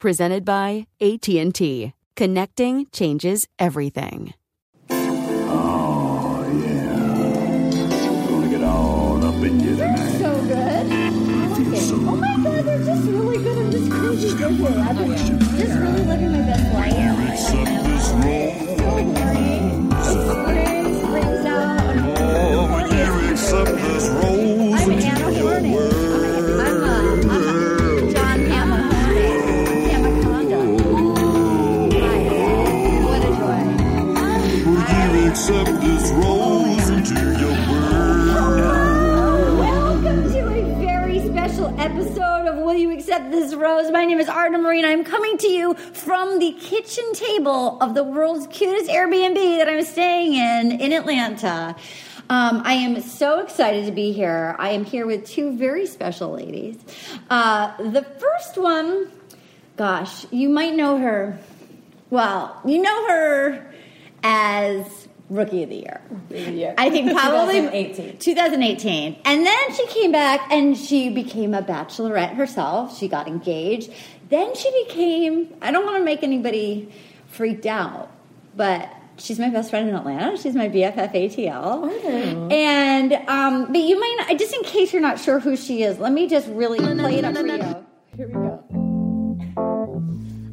Presented by AT&T. Connecting changes everything. Oh, yeah. Gonna get all up in you tonight. They're so good. Okay. Oh, my God, they're just really good. I'm just crazy. Just really living my best life. Will you accept this rose? I'm Hannah. Accept this rose into your world. Welcome to a very special episode of Will You Accept This Rose? My name is Arden Marie, and I'm coming to you from the kitchen table of the world's cutest Airbnb that I'm staying in Atlanta. I am so excited to be here. I am here with two very special ladies. The first one, gosh, you might know her. Well, you know her as Rookie of the Year. I think probably 2018. And then she came back and she became a bachelorette herself. She got engaged. Then she became, I don't want to make anybody freaked out, but she's my best friend in Atlanta. She's my BFF ATL. Oh. And, but you might not, just in case you're not sure who she is, let me just really play it up for you. Here we go.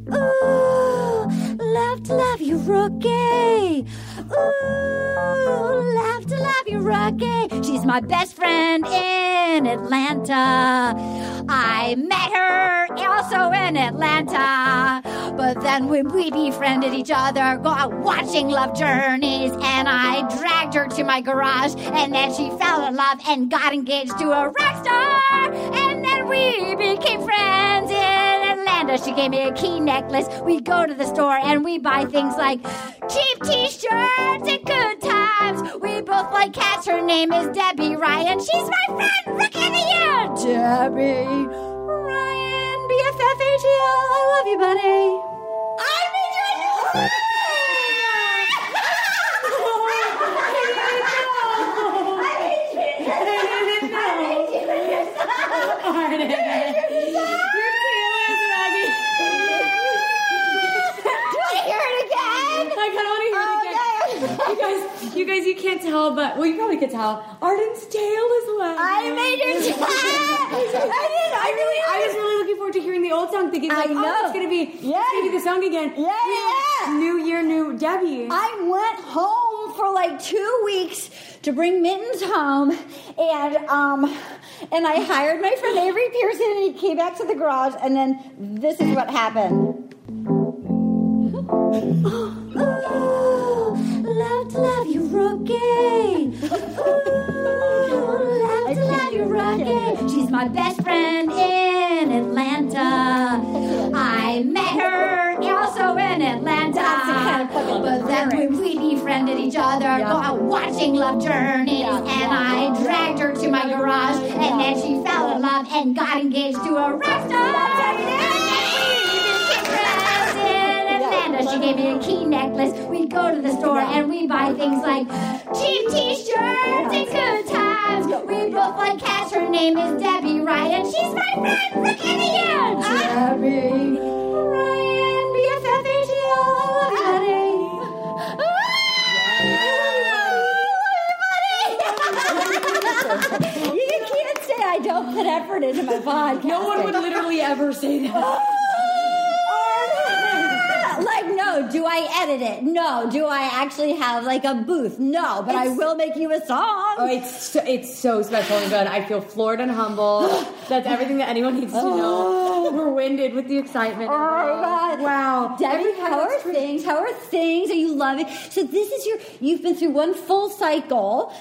Ooh, love to love you, Rookie. Ooh, love to love you, Rookie. She's my best friend in Atlanta. I met her also in Atlanta. But then when we befriended each other, got watching Love Journeys, and I dragged her to my garage, and then she fell in love and got engaged to a rock star. And then we became friends in Atlanta. She gave me a key necklace. We go to the store and we buy things like cheap t-shirts and good times. We both like cats. Her name is Debbie Ryan. She's my friend. Rookie of the Year, Debbie Ryan, BFF ATL. I love you, buddy. I mean, you're You guys, you can't tell, but, well, you probably could tell, Arden's tail is wet. I made her tail! I was really looking forward to hearing the old song, thinking, like, oh, it's going to be the song again. Yeah. New year, new Debbie. I went home for, like, 2 weeks to bring mittens home, and I hired my friend Avery Pearson, and he came back to the garage, and then this is what happened. Love to love you, Rookie. Ooh, love to love you, Rookie. She's my best friend in Atlanta. I met her also in Atlanta. But then when we befriended each other, got watching Love Journeys, and I dragged her to my garage, and then she fell in love and got engaged to a rock star. diamond key necklace. We go to the store and we buy things like cheap t-shirts and good times. We both like cats. Her name is Debbie Ryan. She's my friend. Look at the end. Debbie Ryan, BFF, everybody. You can't say I don't put effort into my podcast. No one would literally ever say that. No, do I edit it? No. Do I actually have like a booth? No, but I will make you a song. Oh, it's so special and good. I feel floored and humble. That's everything that anyone needs to know. We're winded with the excitement. Oh, God. Wow. Debbie, how are things? Are you loving? So this is you've been through one full cycle.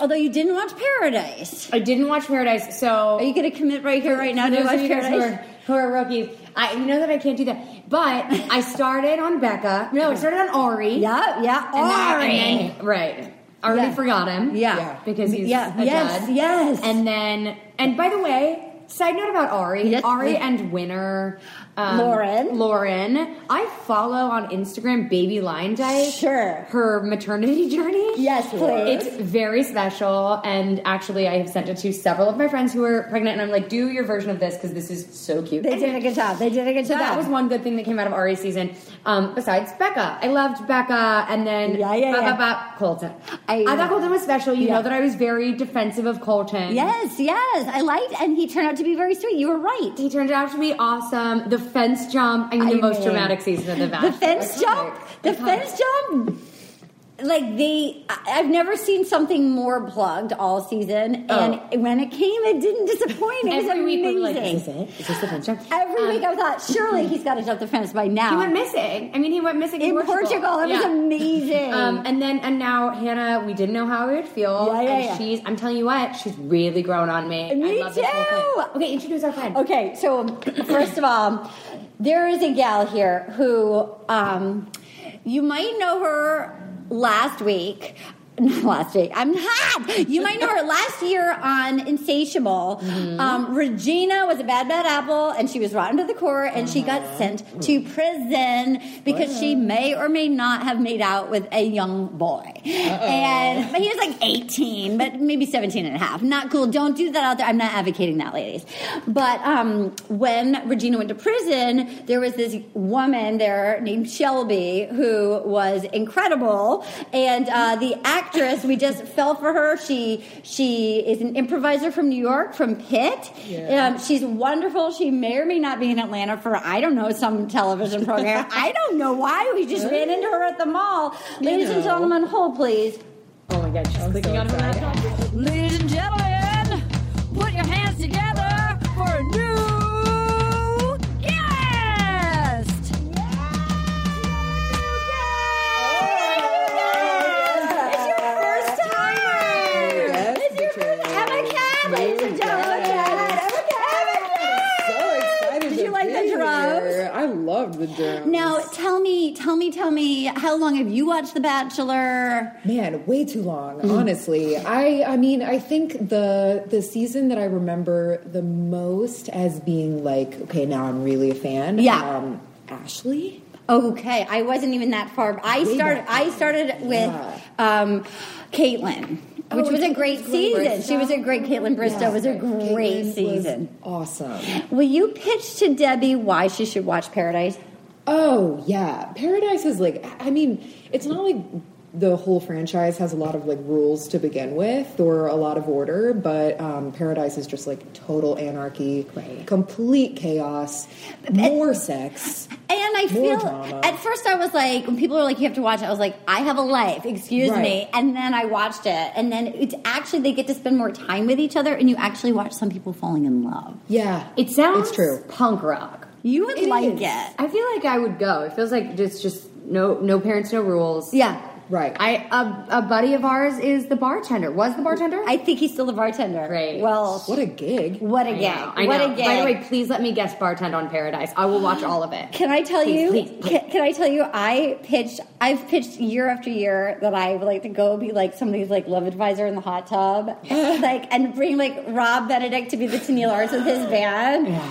Although you didn't watch Paradise. I didn't watch Paradise, so. Are you going to commit right here, right now to watch Paradise? Who are rookies. You know that I can't do that. But I started on Becca. No, I started on Ari. Yeah, Ari. And then, right. Already forgot him. Yeah. Because he's a dud. Yes. And then, and by the way, side note about Ari. Yes. Ari and Winner. Lauren. I follow on Instagram Baby Line Dyke. Sure. Her maternity journey. Yes, please. It's very special. And actually, I have sent it to several of my friends who are pregnant. And I'm like, do your version of this because this is so cute. They did a good job. So that was one good thing that came out of Ari's season. Besides Becca. I loved Becca. And then Colton. I thought Colton was special. You know that I was very defensive of Colton. Yes. I liked. And he turned out to be very sweet. You were right. He turned out to be awesome. The fence jump. The most dramatic season of The Bachelor. The fence jump. Like, I've never seen something more plugged all season. And when it came, it didn't disappoint. It was amazing. Every week we were like, is this it? Is this the fence jump? Every week I thought, surely he's got to jump the fence by now. He went missing. In Portugal. It was amazing. And now Hannah, we didn't know how we would feel. Yeah. I'm telling you what, she's really grown on me. Me I love too. This whole thing. Okay, introduce our friend. Okay, so first of all, there is a gal here who you might know her... You might know her last year on Insatiable. Mm-hmm. Regina was a bad apple, and she was rotten to the core, and she got sent to prison because she may or may not have made out with a young boy. But he was like 18, but maybe 17 and a half. Not cool. Don't do that out there. I'm not advocating that, ladies. But when Regina went to prison, there was this woman there named Shelby who was incredible, and the actress, we just fell for her. She is an improviser from New York, from Pitt. Yeah. She's wonderful. She may or may not be in Atlanta for, I don't know, some television program. I don't know why. We just ran into her at the mall. Ladies and gentlemen, hold please. Oh my God, she's clicking on her laptop. Ladies and gentlemen, put your hands together for a new guest. I loved the drums. Now, tell me, how long have you watched The Bachelor? Man, way too long, honestly. I mean, I think the season that I remember the most as being like, okay, now I'm really a fan. Yeah. Ashley? Okay, I wasn't even that far. I started with Caitlin. Which was a great season. She was a great Caitlin Bristow. Yes, was a great Caitlin season. Was awesome. Will you pitch to Debbie why she should watch Paradise? Oh, yeah. Paradise is like, I mean, it's not like the whole franchise has a lot of like rules to begin with or a lot of order, but Paradise is just like total anarchy, complete chaos, more sex. And I feel, at first I was like, when people were like, you have to watch it, I was like, I have a life, excuse me. And then I watched it. And then it's actually, they get to spend more time with each other and you actually watch some people falling in love. Yeah. It sounds punk rock. You would like it. I feel like I would go. It feels like it's just no parents, no rules. Yeah. Right. A buddy of ours is the bartender. Was the bartender? I think he's still the bartender. Right. Well, what a gig. What a gig. By the way, please let me guest bartend on Paradise. I will watch all of it. Can I tell you? Please. Can I tell you? I've pitched year after year that I would like to go be like somebody's like love advisor in the hot tub. And bring like Rob Benedict to be the Tenille Arts with his band. Yeah.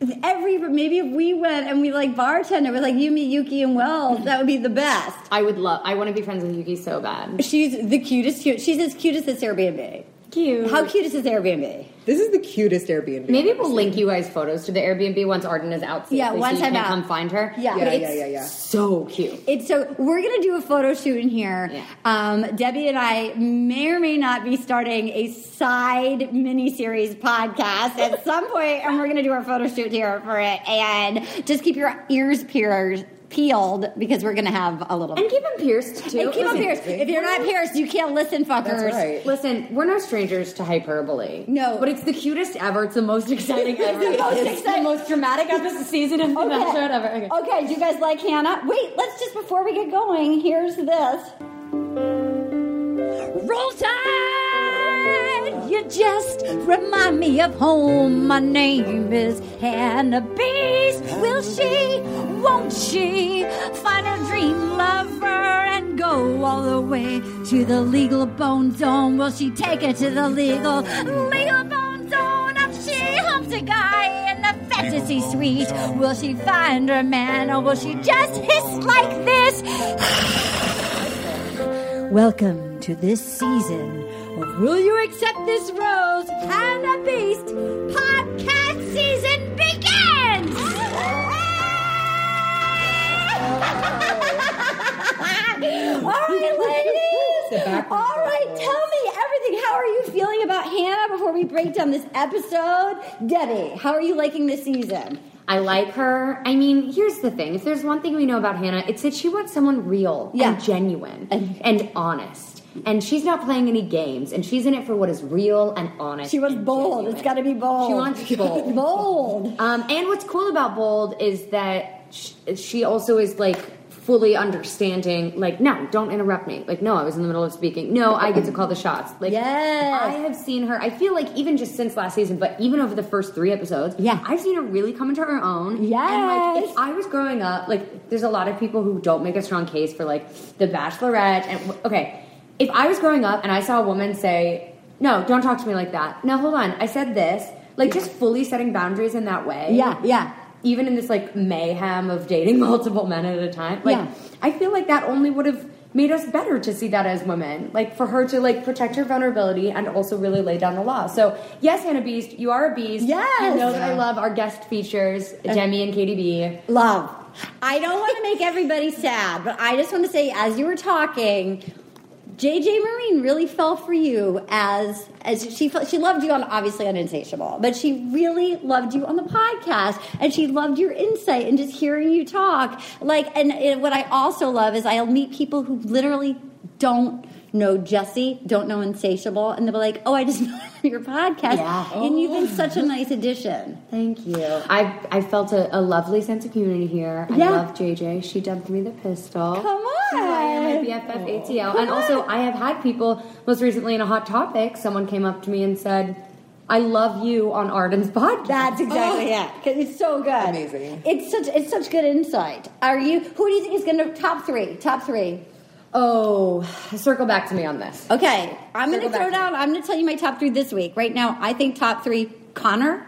Maybe if we went and we bartended with you meet Yuki and Wells, that would be the best. I want to be friends with Yuki so bad. She's the cutest. She's as cute as this Airbnb. Cute. How cute is this Airbnb? This is the cutest Airbnb. Maybe we'll link you guys photos to the Airbnb once Arden is out. Yeah, once I'm out. Come find her. Yeah. So cute. We're gonna do a photo shoot in here. Yeah. Debbie and I may or may not be starting a side mini-series podcast at some point, and we're gonna do our photo shoot here for it. And just keep your ears peeled because we're gonna have a little. And keep them pierced too. If you're not pierced, you can't listen, fuckers. That's right. Listen, we're no strangers to hyperbole. No, but it's the cutest ever. It's the most exciting ever. The most dramatic season of the Bachelorette ever. Okay, do you guys like Hannah? Wait, let's just before we get going. Here's this. Roll Tide. You just remind me of home. My name is Hannah Bees. Will she? Won't she find her dream lover and go all the way to the legal bone zone? Will she take it to the legal bone zone? Up she humps a guy in the fantasy suite. Will she find her man, or will she just hiss like this? Welcome to this season of Will You Accept This Rose? Hannah Beast podcast season begins! Alright, ladies. Alright, tell me everything. How are you feeling about Hannah before we break down this episode? Debbie, how are you liking this season? I like her. I mean, here's the thing. If there's one thing we know about Hannah, it's that she wants someone real and genuine and honest. And she's not playing any games, and she's in it for what is real and honest. She wants bold. Genuine. It's got to be bold. She wants bold. Bold. And what's cool about bold is that she also is fully understanding, no, don't interrupt me. No, I was in the middle of speaking. No, I get to call the shots. Yes. I have seen her, I feel even just since last season, but even over the first three episodes, I've seen her really come into her own. Yes. And, if I was growing up, there's a lot of people who don't make a strong case for, The Bachelorette. And if I was growing up and I saw a woman say, no, don't talk to me like that. No, hold on, I said this. Just fully setting boundaries in that way. Yeah. Even in this, mayhem of dating multiple men at a time. I feel that only would have made us better to see that as women. For her to, protect her vulnerability and also really lay down the law. So, yes, Hannah Beast, you are a beast. Yes. You know that I love our guest features, Demi and Katie B. Love. I don't want to make everybody sad, but I just want to say, as you were talking, JJ Marine really fell for you as she loved you on Insatiable, but she really loved you on the podcast, and she loved your insight and just hearing you talk. And what I also love is I'll meet people who literally don't know Jesse, don't know Insatiable, and they'll be like, oh, I just know your podcast, and you've been such a nice addition. Thank you. I felt a lovely sense of community here. I love JJ. She dumped me the pistol. Come on. So I am my BFF ATL. Come and also, on. I have had people, most recently in a Hot Topic, someone came up to me and said, I love you on Arden's podcast. That's exactly it. 'Cause it's so good. Amazing. It's such good insight. Who do you think is going to top three? Oh, circle back to me on this. Okay, I'm going to throw down. I'm going to tell you my top three this week. Right now, I think top three, Connor.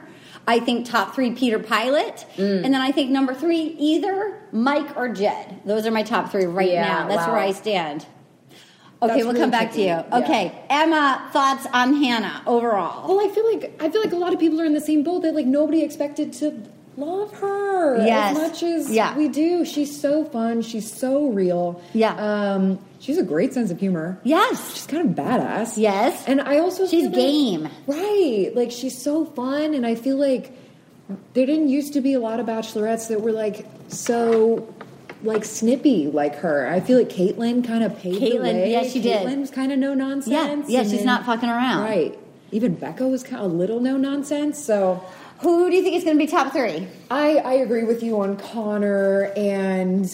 I think top three, Peter Pilot. And then I think number three, either Mike or Jed. Those are my top three right now. That's where I stand. Okay, we'll come back to you. Yeah. Okay, Emma, thoughts on Hannah overall? Well, I feel like a lot of people are in the same boat. That nobody expected to love her as much as we do. She's so fun. She's so real. Yeah. She's a great sense of humor. Yes. She's kind of badass. Yes. And I also she's game. Right. She's so fun, and I feel like there didn't used to be a lot of bachelorettes that were so snippy like her. I feel like Caitlin kind of paved the way. Yeah, she did. Caitlin was kind of no nonsense. Yeah, she's not fucking around. Right. Even Becca was kind of a little no nonsense, so. Who do you think is going to be top three? I agree with you on Connor and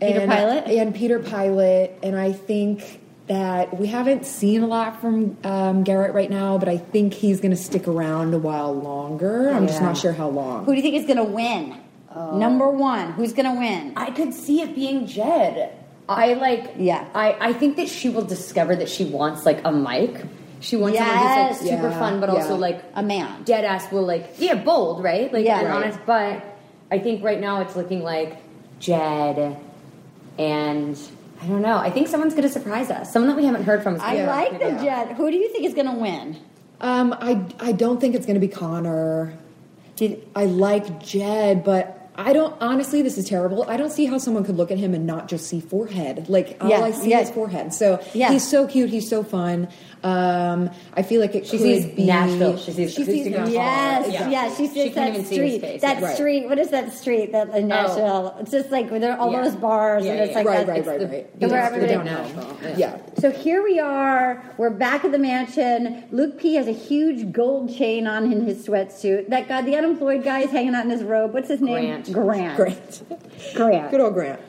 Peter Pilot. And I think that we haven't seen a lot from Garrett right now, but I think he's going to stick around a while longer. I'm just not sure how long. Who do you think is going to win? Number one. Who's going to win? I could see it being Jed. I think that she will discover that she wants a Mike. She wants someone who's like super fun, but also like a man. Dead ass will like bold, right? Like honest. But I think right now it's looking like Jed and I don't know. I think someone's gonna surprise us. Someone that we haven't heard from. I like the Jed. Who do you think is gonna win? I don't think it's gonna be Connor. I like Jed, but I don't, honestly, this is terrible. I don't see how someone could look at him and not just see forehead. Like, all I see is forehead. So, he's so cute. He's so fun. I feel like it she could sees be... Nashville. She sees Nashville. Yes. Yeah. She sees that street. See his face. That street. What is that street that in Nashville? Oh. It's just like, there are all those bars. Yeah, and it's like right. They're down Nashville. So here we are. We're back at the mansion. Luke P has a huge gold chain on in his sweatsuit. That guy, the unemployed guy is hanging out in his robe. What's his name? Grant. Good old Grant.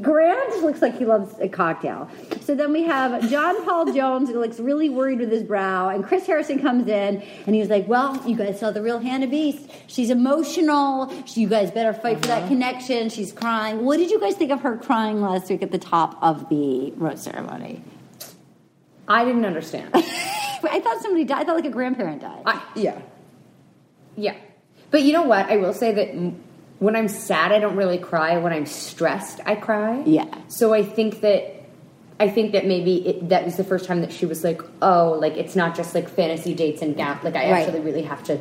Grant looks like he loves a cocktail. So then we have John Paul Jones, who looks really worried with his brow, and Chris Harrison comes in, and he was like, well, you guys saw the real Hannah Beast. She's emotional. You guys better fight for that connection. She's crying. What did you guys think of her crying last week at the top of the rose ceremony? I didn't understand. I thought somebody died. I thought like a grandparent died. But you know what? I will say that... when I'm sad, I don't really cry. When I'm stressed, I cry. Yeah. So I think that maybe that was the first time that she was like, oh, like it's not just like fantasy dates and gap. Like I actually really have to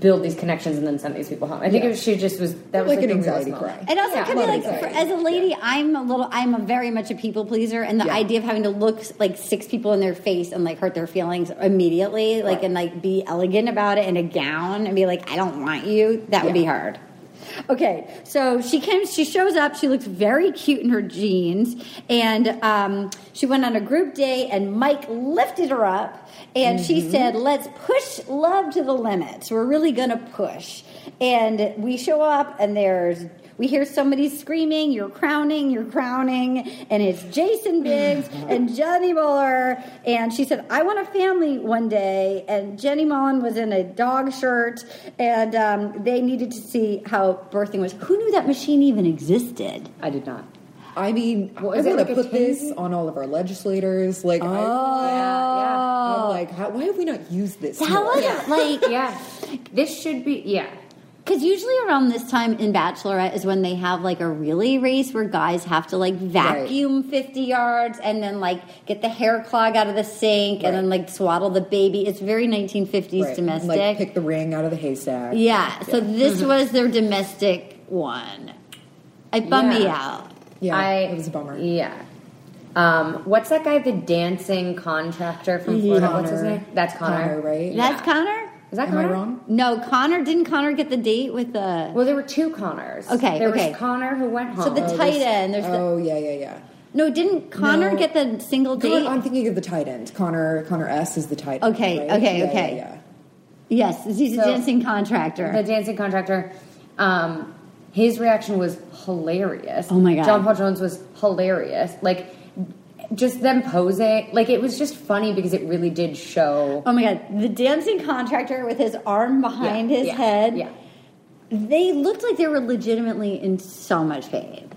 build these connections and then send these people home. I think she just was that was like an anxiety cry. And also could be like as a lady, I'm a very much a people pleaser, and the idea of having to look like six people in their face and like hurt their feelings immediately, like and like be elegant about it in a gown and be like, I don't want you. That would be hard. Okay, so she shows up, she looks very cute in her jeans, and she went on a group date, and Mike lifted her up, and she said, let's push love to the limits. We're really going to push. And we show up, and we hear somebody screaming, you're crowning, and it's Jason Biggs and Jenny Muller. And she said, I want a family one day. And Jenny Mullen was in a dog shirt, and they needed to see how birthing was. Who knew that machine even existed? I did not. I mean, I'm going to put this on all of our legislators. Like, I'm like, why have we not used this? This should be, because usually around this time in Bachelorette is when they have, like, a relay race where guys have to, like, vacuum 50 yards and then, like, get the hair clog out of the sink and then, like, swaddle the baby. It's very 1950s domestic. And, like, pick the ring out of the haystack. Yeah. So this was their domestic one. It bummed me out. Yeah, it was a bummer. Yeah. What's that guy, the dancing contractor from Florida? Connor. What's his name? That's Connor. Connor, right? That's Connor? Is that Connor? Am I wrong? No, Connor. Didn't Connor get the date with the... Well, there were two Connors. Okay, There was Connor who went home. So the tight end. No, didn't Connor get the single date? I'm thinking of the tight end. Connor S is the tight end. Okay. Yes, he's a dancing contractor. The dancing contractor. His reaction was hilarious. Oh, my God. John Paul Jones was hilarious. Like... just them posing. Like, it was just funny because it really did show. Oh, my God. The dancing contractor with his arm behind his head. Yeah. They looked like they were legitimately in so much pain.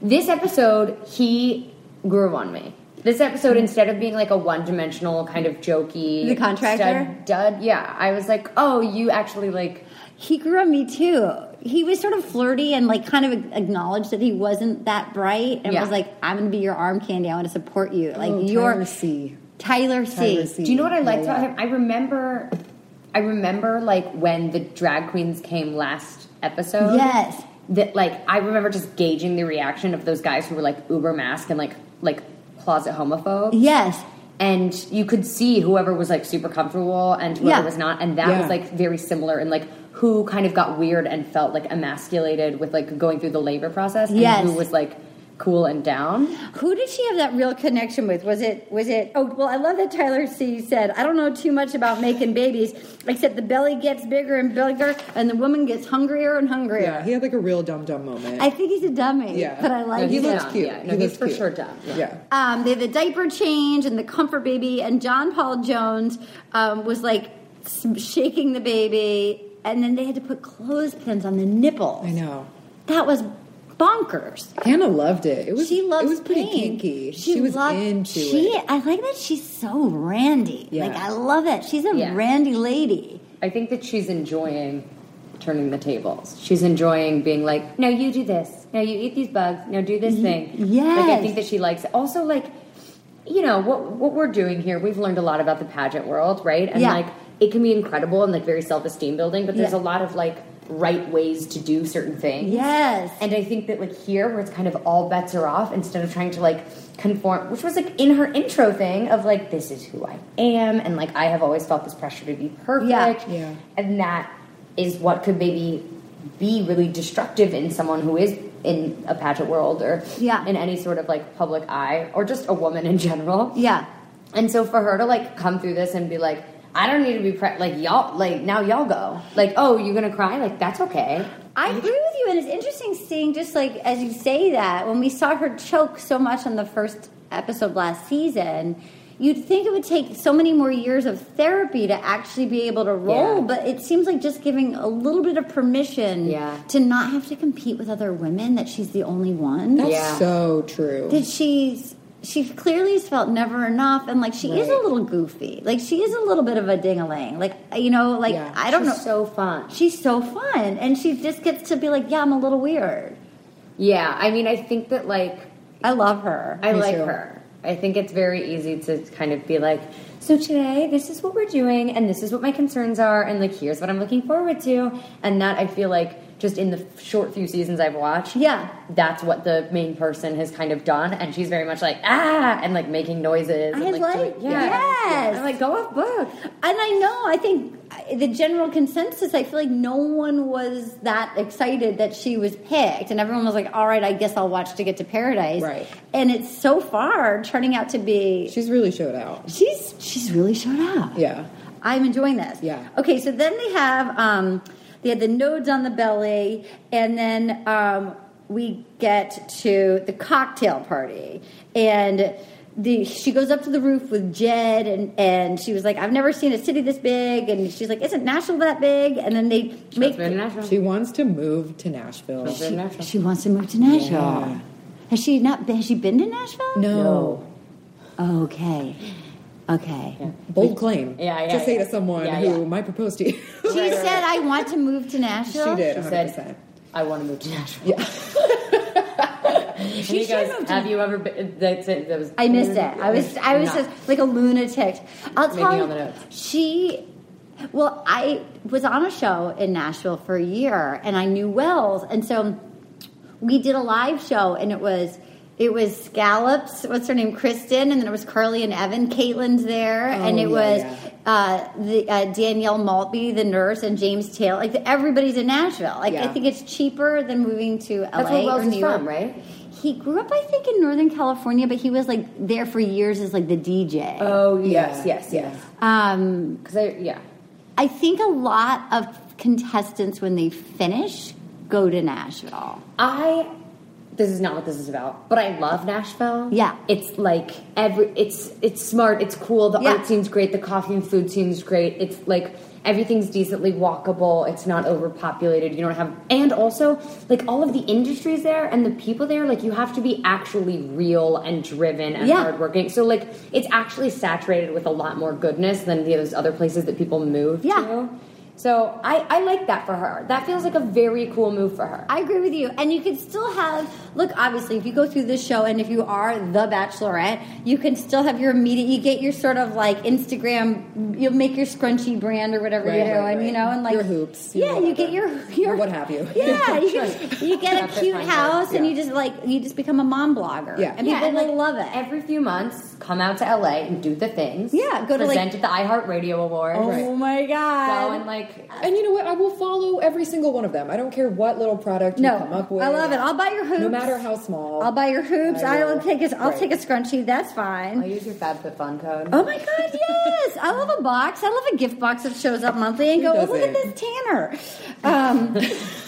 This episode, he grew on me. This episode, instead of being like a one-dimensional kind of jokey... the contractor? Dud, I was like, oh, you actually, like... he grew on me, too. He was sort of flirty and, like, kind of acknowledged that he wasn't that bright and was like, I'm going to be your arm candy. I want to support you. Like, Tyler C. Do you know what I liked about him? I remember, like, when the drag queens came last episode. Yes. That, like, I remember just gauging the reaction of those guys who were, like, uber mask and, like closet homophobes. Yes. And you could see whoever was, like, super comfortable and whoever was not. And that was, like, very similar in, like... who kind of got weird and felt, like, emasculated with, like, going through the labor process. And who was, like, cool and down. Who did she have that real connection with? Was it... oh, well, I love that Tyler C. said, I don't know too much about making babies, except the belly gets bigger and bigger, and the woman gets hungrier and hungrier. Yeah, he had, like, a real dumb moment. I think he's a dummy. Yeah. But I like him. He looks cute. Yeah, no, he's for sure dumb. Yeah. They had the diaper change and the comfort baby, and John Paul Jones was, like, shaking the baby... and then they had to put clothespins on the nipples. I know. That was bonkers. Hannah loved it. She loves it. It was pretty kinky. She was into it. I like that she's so randy. Yeah. Like, I love it. She's a randy lady. I think that she's enjoying turning the tables. She's enjoying being like, no, you do this. No, you eat these bugs. No, do this thing. Yes. Like, I think that she likes it. Also, like, you know, what we're doing here, we've learned a lot about the pageant world, right? And, like, it can be incredible and, like, very self-esteem building, but there's a lot of, like, right ways to do certain things. Yes. And I think that, like, here where it's kind of all bets are off, instead of trying to, like, conform, which was, like, in her intro thing of, like, this is who I am, and, like, I have always felt this pressure to be perfect. Yeah. And that is what could maybe be really destructive in someone who is in a pageant world or in any sort of, like, public eye or just a woman in general. Yeah. And so for her to, like, come through this and be like, I don't need to be y'all go. Like, oh, you're going to cry? Like, that's okay. I agree with you, and it's interesting seeing just, like, as you say that, when we saw her choke so much on the first episode last season, you'd think it would take so many more years of therapy to actually be able to roll, but it seems like just giving a little bit of permission to not have to compete with other women, that she's the only one. That's so true. That she's... She clearly has felt never enough, and, like, she is a little goofy. Like, she is a little bit of a ding-a-ling. Like, you know, like, I don't know. She's so fun. She's so fun, and she just gets to be like, yeah, I'm a little weird. Yeah, I mean, I think that, like... I love her. I like her too. I think it's very easy to kind of be like, so today, this is what we're doing, and this is what my concerns are, and, like, here's what I'm looking forward to. And that, I feel like... Just in the short few seasons I've watched, that's what the main person has kind of done, and she's very much like and like making noises. I'm like go off book, and I think the general consensus, I feel like no one was that excited that she was picked, and everyone was like, all right, I guess I'll watch to get to Paradise, right? And it's so far turning out to be she's really showed out. Yeah, I'm enjoying this. Yeah. Okay, so then they have. They had the nodes on the belly, and then we get to the cocktail party. And she goes up to the roof with Jed, and she was like, I've never seen a city this big. And she's like, isn't Nashville that big? And then they make... She wants to move to Nashville. She wants to move to Nashville. Yeah. Has she been to Nashville? No. Okay. Yeah. Bold claim. To say to someone who might propose to you. She said, I want to move to Nashville. She did, 100%. She said, I want to move to Nashville. Yeah. She should move to Nashville. Have you ever been? That's it. That was, I missed it. I was just like a lunatic. I'll tell you. On the notes. Well, I was on a show in Nashville for a year, and I knew Wells. And so we did a live show, and it was Scallops, what's her name, Kristen, and then it was Curly and Evan. Caitlin's there, and it was Danielle Maltby, the nurse, and James Taylor. Like, everybody's in Nashville. Like, I think it's cheaper than moving to L.A. That's where Wells is from, right? He grew up, I think, in Northern California, but he was, like, there for years as, like, the DJ. Oh, yes. I think a lot of contestants, when they finish, go to Nashville. This is not what this is about, but I love Nashville. Yeah. It's like it's smart, it's cool, the art seems great, the coffee and food seems great. It's like everything's decently walkable, it's not overpopulated, you don't have, and also like all of the industries there and the people there, like you have to be actually real and driven and hardworking. So like it's actually saturated with a lot more goodness than those other places that people move to. So I like that for her. That feels like a very cool move for her. I agree with you. And you can still obviously, if you go through this show and if you are the Bachelorette, you can still have your immediate, you get your sort of like Instagram, you'll make your scrunchy brand or whatever you're doing, you know, and like. Your hoops. Yeah, you get your what have you. Yeah, you get a cute house and you just become a mom blogger. Yeah. And people like love it. Every few months, come out to LA and do the things. Yeah, go to present at the iHeartRadio Awards. Oh my God. Go and like. And you know what? I will follow every single one of them. I don't care what little product you come up with. I love it. I'll buy your hoops. No matter how small. I'll buy your hoops. I'll take a scrunchie. That's fine. I'll use your FabFitFun code. Oh, my God, yes. I love a box. I love a gift box that shows up monthly and goes, look at this Tanner.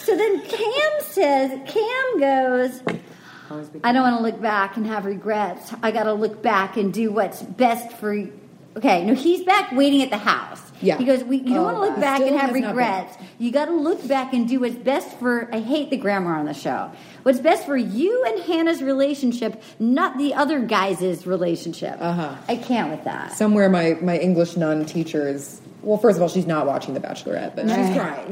So then Cam goes... I don't want to look back and have regrets. I got to look back and do what's best for you. Okay, no, he's back waiting at the house. Yeah. He goes, you don't want to look back and have regrets. You got to look back and do what's best for, I hate the grammar on the show, what's best for you and Hannah's relationship, not the other guys' relationship. Uh-huh. I can't with that. Somewhere my English non-teacher is, well, first of all, she's not watching The Bachelorette, but she's crying.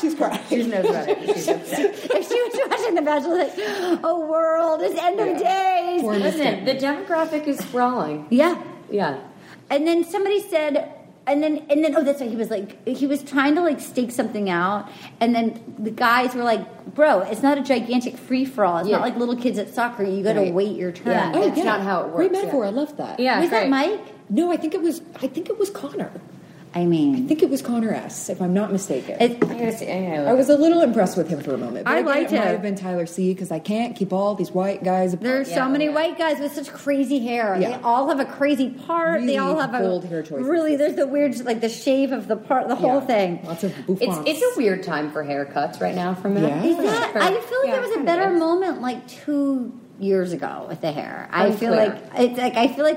She's crying. She knows about it. She's upset. If she was watching The Bachelorette, oh, world, it's end of days. Listen, the demographic is sprawling. Yeah. Yeah. And then somebody said... And then, oh, that's right. He was like, he was trying to like stake something out, and then the guys were like, "Bro, it's not a gigantic free for all. It's not like little kids at soccer. You got to wait your turn. Yeah. Oh, that's not how it works." Great metaphor. I love that. Yeah, was that Mike? No, I think it was Connor. I think it was Connor S, if I'm not mistaken. I was a little impressed with him for a moment. But I liked it. Might have been Tyler C, because I can't keep all these white guys apart. There's so many white guys with such crazy hair. Yeah. They all have a crazy part. Really, they all have bold hair choices. Really, there's the weird, like the shave of the part, the whole thing. Lots of bouffants. It's a weird time for haircuts right now for men. Yeah. I feel like there was a better moment like 2 years ago with the hair. I feel like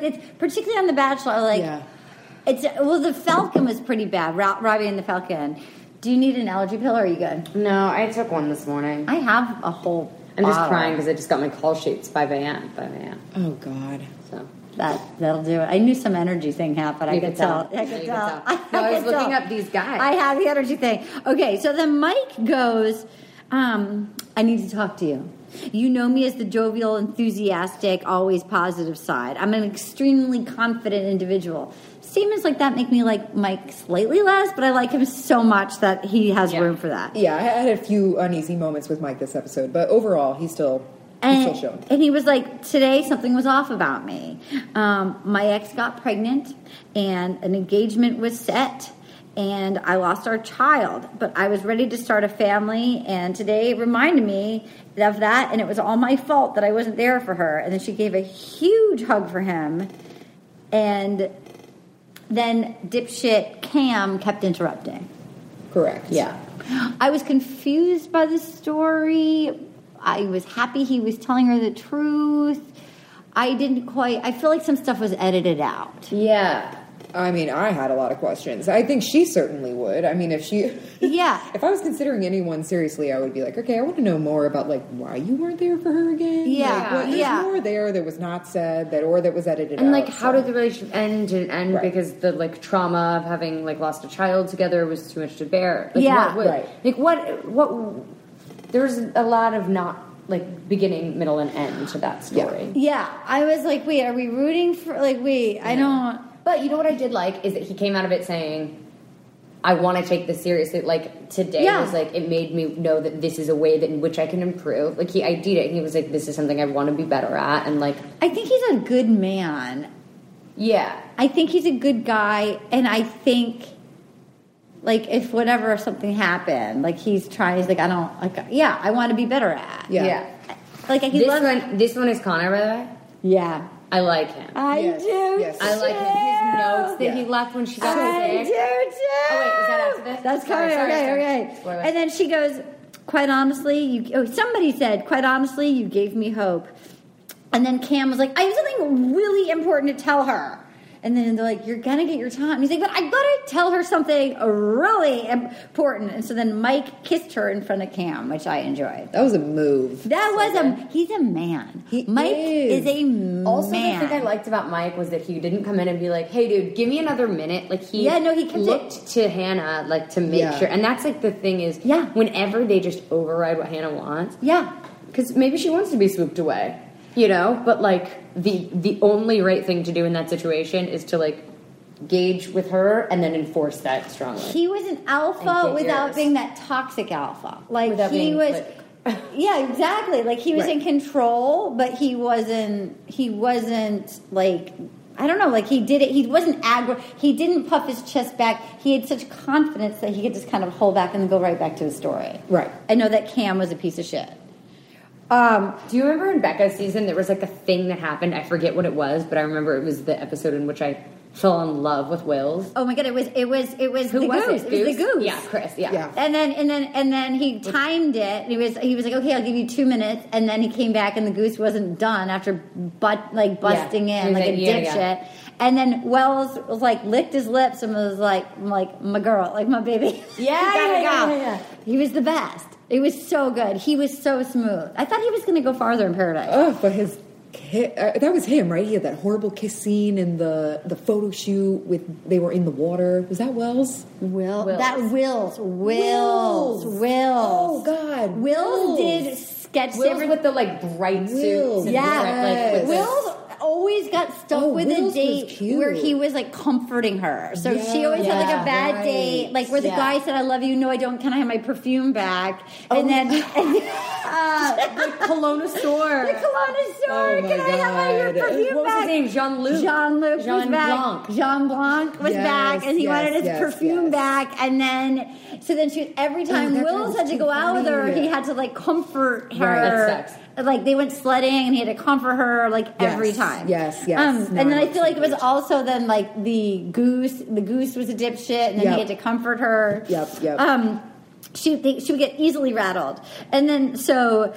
it's particularly on The Bachelor, like. Yeah. The Falcon was pretty bad. Robbie and the Falcon. Do you need an allergy pill, or are you good? No, I took one this morning. I have a whole bottle. I'm just crying because I just got my call sheets 5 a.m. Oh, God. So that'll do it. I knew some energy thing happened. I could tell. No, I was looking up these guys. I have the energy thing. Okay, so then Mike goes, I need to talk to you. You know me as the jovial, enthusiastic, always positive side. I'm an extremely confident individual. Statements like that make me like Mike slightly less, but I like him so much that he has room for that. Yeah, I had a few uneasy moments with Mike this episode, but overall, he's still shown. And he was like, today something was off about me. My ex got pregnant, and an engagement was set, and I lost our child, but I was ready to start a family, and today reminded me of that, and it was all my fault that I wasn't there for her. And then she gave a huge hug for him, and... then dipshit Cam kept interrupting. Correct. Yeah. I was confused by the story. I was happy he was telling her the truth. I feel like some stuff was edited out. Yeah. I mean, I had a lot of questions. I think she certainly would. I mean, if she... Yeah. If I was considering anyone seriously, I would be like, okay, I want to know more about, like, why you weren't there for her again. Yeah. Like, well, there's more there that was not said that was edited out. And, like, how did the relationship end? Right. Because the, like, trauma of having, like, lost a child together was too much to bear. Like, yeah. There's a lot of not... like beginning, middle, and end to that story. Yeah. I was like, wait, are we rooting for... like, wait, yeah. I don't... But you know what I did like is that he came out of it saying, I want to take this seriously. Like, today was like, it made me know that this is a way that in which I can improve. Like, he ID'd it, and he was like, this is something I want to be better at. And, like... I think he's a good man. Yeah. I think he's a good guy, and I think... like, if whatever, something happened, like, he's trying, he's like, I don't, like, yeah, I want to be better at. Yeah. Like, he loves it. This one is Connor, by the way. Yeah. I like him. I do too. I like him. His notes that he left when she got sick. I do too. Oh, wait, is that after this? That's Connor. Okay. And then she goes, quite honestly, somebody said, quite honestly, you gave me hope. And then Cam was like, I have something really important to tell her. And then they're like, you're going to get your time. And he's like, but I got to tell her something really important. And so then Mike kissed her in front of Cam, which I enjoyed. That was a move. He's a man. Mike is a man. Also, the thing I liked about Mike was that he didn't come in and be like, hey, dude, give me another minute. Like, he looked to Hannah, like, to make sure. And that's, like, the thing is, whenever they just override what Hannah wants. Yeah. Because maybe she wants to be swooped away. You know, but, like, the only right thing to do in that situation is to, like, gauge with her and then enforce that strongly. He was an alpha without being that toxic alpha. Like, yeah, exactly. Like, he was in control, but he wasn't, like... I don't know, like, he did it. He wasn't aggro. He didn't puff his chest back. He had such confidence that he could just kind of hold back and go right back to his story. Right. I know that Cam was a piece of shit. Do you remember in Becca's season there was like a thing that happened? I forget what it was, but I remember it was the episode in which I fell in love with Wills. Oh my God! It was who the was goose. It was the goose. Yeah, Chris. Yeah. And then he timed it. And he was like, okay, I'll give you 2 minutes. And then he came back, and the goose wasn't done after busting in like a dipshit. Yeah. And then Wells was like licked his lips and was like, I'm like my girl, like my baby. Yeah. He was the best. It was so good. He was so smooth. I thought he was going to go farther in Paradise. Oh, but his that was him, right? He had that horrible kiss scene in the photo shoot with they were in the water. Was that Wells? Wills. Oh God, Wills did sketch Wills with the like bright suits. And like, Wills always got stuck with Wills a date where he was like comforting her. So she always had like a bad date, like where the guy said, "I love you." No, I don't. Can I have my perfume back? And then. The Kelowna store. Can I have your perfume back? What was his name? Jean-Luc was back. Jean Blanc was back, and he wanted his perfume back. And then, so then she, every time Wills had to go out with her, he had to like comfort her. Right, that sucks. Like they went sledding and he had to comfort her like every time. Yes. And then I feel like it was also then like the goose was a dipshit and then he had to comfort her. Yep. She would get easily rattled. And then, so,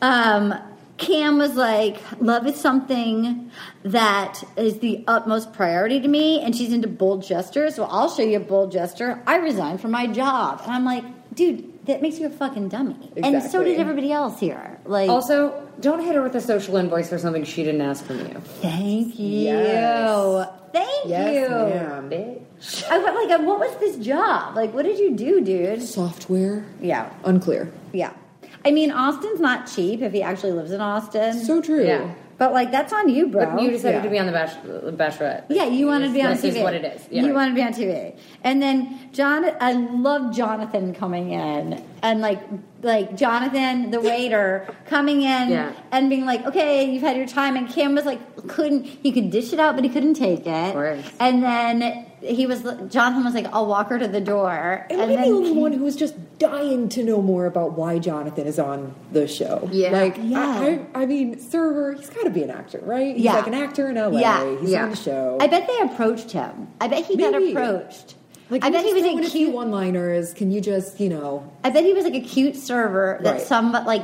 Cam was like, love is something that is the utmost priority to me, and she's into bold gestures, so I'll show you a bold gesture. I resigned from my job. And I'm like, dude, that makes you a fucking dummy. Exactly. And so did everybody else here. Like, also, don't hit her with a social invoice for something she didn't ask from you. Thank you. Yes, ma'am, bitch. I went like, what was this job? Like, what did you do, dude? Software. Yeah. Unclear. Yeah. I mean, Austin's not cheap if he actually lives in Austin. So true. Yeah. But, like, that's on you, bro. But you decided to be on The Bachelorette. Yeah, you wanted to be on TV. This is what it is. Yeah. You wanted to be on TV. And then I love Jonathan coming in. And, like Jonathan, the waiter, coming in and being like, okay, you've had your time. And Cam was like, he could dish it out, but he couldn't take it. Of course. And then Jonathan was like, I'll walk her to the door. And maybe the only one who was just dying to know more about why Jonathan is on the show. Yeah. Like, I mean, Server, he's got to be an actor, right? He's like an actor in LA. Yeah. He's on the show. I bet they approached him. I bet he got approached. Like, I bet he was a cute one-liners. Can you just, I bet he was like a cute server that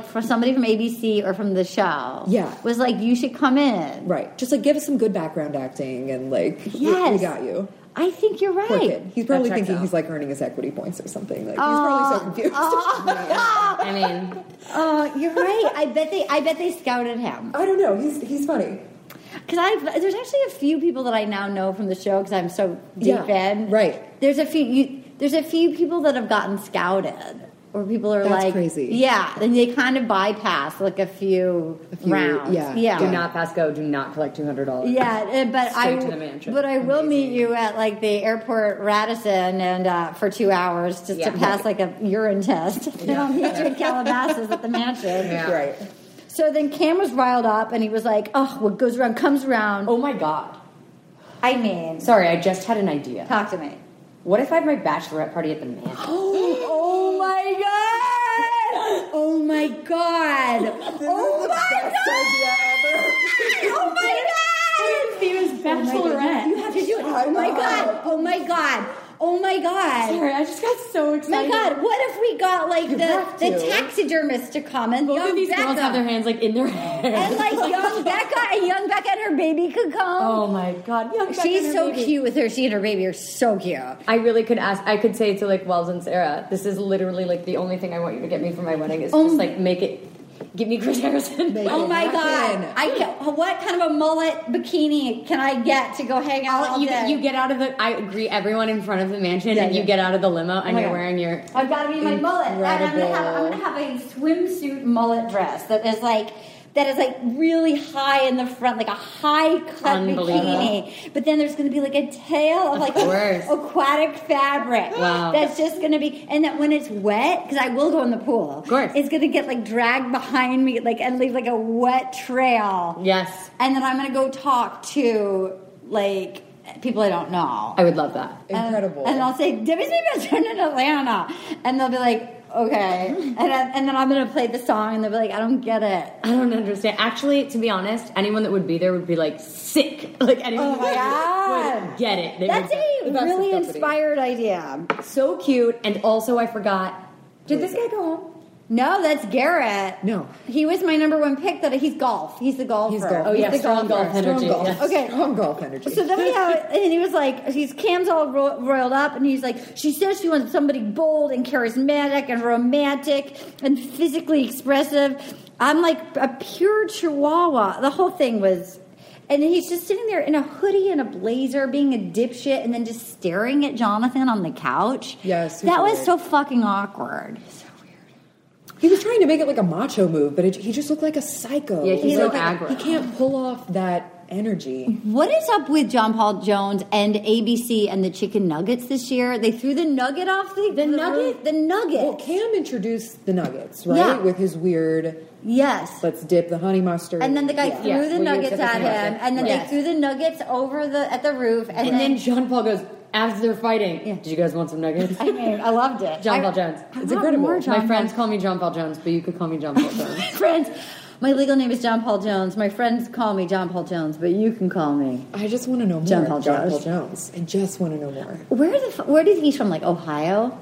for somebody from ABC or from the show. Yeah, was like, you should come in. Right, just like give us some good background acting and like, we got you. I think you're right. He's probably thinking he's like earning his equity points or something. Like he's probably so confused. I mean, you're right. I bet they scouted him. I don't know. He's funny. Because there's actually a few people that I now know from the show because I'm so deep in. Right. There's a few people that have gotten scouted, or people are that's like crazy. Yeah, and they kind of bypass like a few rounds. Yeah. Do not pass go. Do not collect $200. Yeah, but I will meet you at like the airport Radisson and for 2 hours just to pass like a urine test. And I'll meet you at Calabasas at the mansion. Yeah. Right. So then Cam was riled up, and he was like, oh, what goes around comes around. Oh, my God. I mean. Sorry, I just had an idea. Talk to me. What if I have my bachelorette party at the mansion? Oh, my God. Oh, my God. Oh, my God. Famous bachelorette. You have to do it. Oh, my God. Oh, my God. Oh, my God. Sorry, I just got so excited. My God, what if we got, like, the taxidermist to come and both of these girls have their hands, like, in their hair. And, like, young Becca and her baby could come. Oh, my God. She's so cute with her. She and her baby are so cute. I really could ask. I could say to, like, Wells and Sarah, this is literally, like, the only thing I want you to get me for my wedding is just, like, make it. Give me Chris Harrison. Oh, my God. What kind of a mullet bikini can I get to go hang out all day? You get out of I agree, everyone in front of the mansion, and you get out of the limo, and you're wearing your... I've got to be my mullet. And I'm going to have a swimsuit mullet dress that is like really high in the front, like a high-cut bikini. But then there's going to be like a tail of like aquatic fabric. Wow. That's just going to be, and that when it's wet, because I will go in the pool. Of course. It's going to get like dragged behind me like and leave like a wet trail. Yes. And then I'm going to go talk to like people I don't know. I would love that. Incredible. And I'll say, Debbie's my best friend in Atlanta. And they'll be like, okay, and then I'm going to play the song, and they'll be like, I don't get it. I don't understand. Actually, to be honest, anyone that would be there would be, like, sick. Like, anyone would get it. That's a really inspired idea. So cute, and also I forgot, did this guy go home? No, that's Garrett. No. He was my number one pick. He's golf. He's the golfer. He's the golfer. Strong golf energy. Yes. Okay. Strong golf energy. So then we have, and he was like, his cam's all roiled up, and he's like, she says she wants somebody bold and charismatic and romantic and physically expressive. I'm like a pure chihuahua. The whole thing was, and he's just sitting there in a hoodie and a blazer being a dipshit and then just staring at Jonathan on the couch. Yes. That was so fucking awkward. He was trying to make it like a macho move, but he just looked like a psycho. Yeah, he's so aggro. He can't pull off that energy. What is up with John Paul Jones and ABC and the chicken nuggets this year? They threw the nugget off the nugget. Well, Cam introduced the nuggets, right? Yeah. With his weird... Yes. Let's dip the honey mustard. And then the guy threw the nuggets at him, and then they threw the nuggets over at the roof. And then John Paul goes... After they're fighting, did you guys want some nuggets? I mean, I loved it. John Paul Jones. It's incredible. My friends call me John Paul Jones, but you could call me John Paul Jones. My legal name is John Paul Jones. My friends call me John Paul Jones, but you can call me. I just want to know more. John Paul Jones. I just want to know more. Where did he's from? Like Ohio?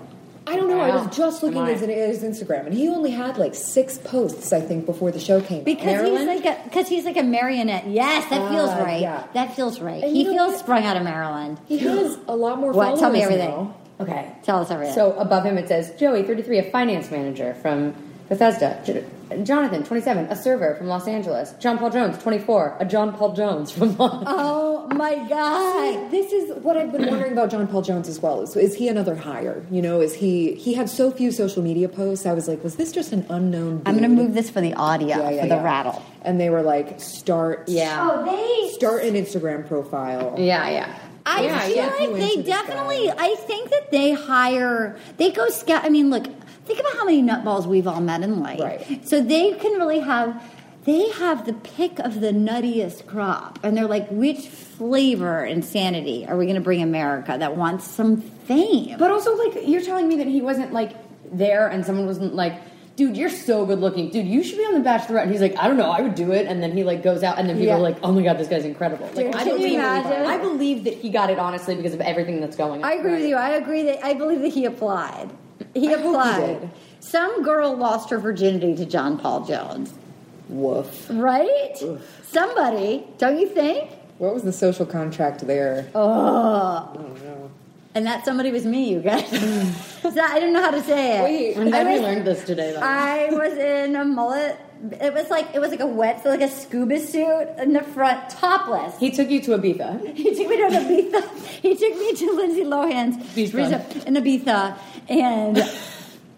I don't know. I was just looking at his Instagram, and he only had like 6 posts, I think, before the show came. Because he's like a marionette. Yes, that feels right. Yeah. That feels right. And he feels sprung out of Maryland. He has a lot more followers. Tell me everything. Now. Okay, tell us everything. So above him it says Joey, 33, a finance manager from Bethesda. Jonathan, 27, a server from Los Angeles. John Paul Jones, 24, a John Paul Jones from Los Angeles. Oh, my God. See, this is what I've been wondering about John Paul Jones as well. Is he another hire? You know, he had so few social media posts. I was like, was this just an unknown dude? I'm going to move this for the audio, for the rattle. And they were like, start an Instagram profile. Yeah. I feel like they definitely, I think that they hire, they go scout, I mean, look, think about how many nutballs we've all met in life. Right. So they can really have the pick of the nuttiest crop. And they're like, which flavor insanity are we going to bring America that wants some fame? But also, like, you're telling me that he wasn't, like, there and someone wasn't, like, dude, you're so good looking. Dude, you should be on The Bachelorette. And he's like, I don't know, I would do it. And then he, like, goes out and then people are like, oh my God, this guy's incredible. Like, dude, I believe that he got it, honestly, because of everything that's going on. I agree with you. I believe that he applied. He applied. Some girl lost her virginity to John Paul Jones. Woof. Right? Oof. Somebody, don't you think? What was the social contract there? Oh. I don't know. And that somebody was me, you guys. I didn't know how to say it. Wait, I'm glad we learned this today, though. I was in a mullet. It was like a a scuba suit in the front, topless. He took you to Ibiza. He took me to Ibiza. He took me to Lindsay Lohan's beach in Ibiza, and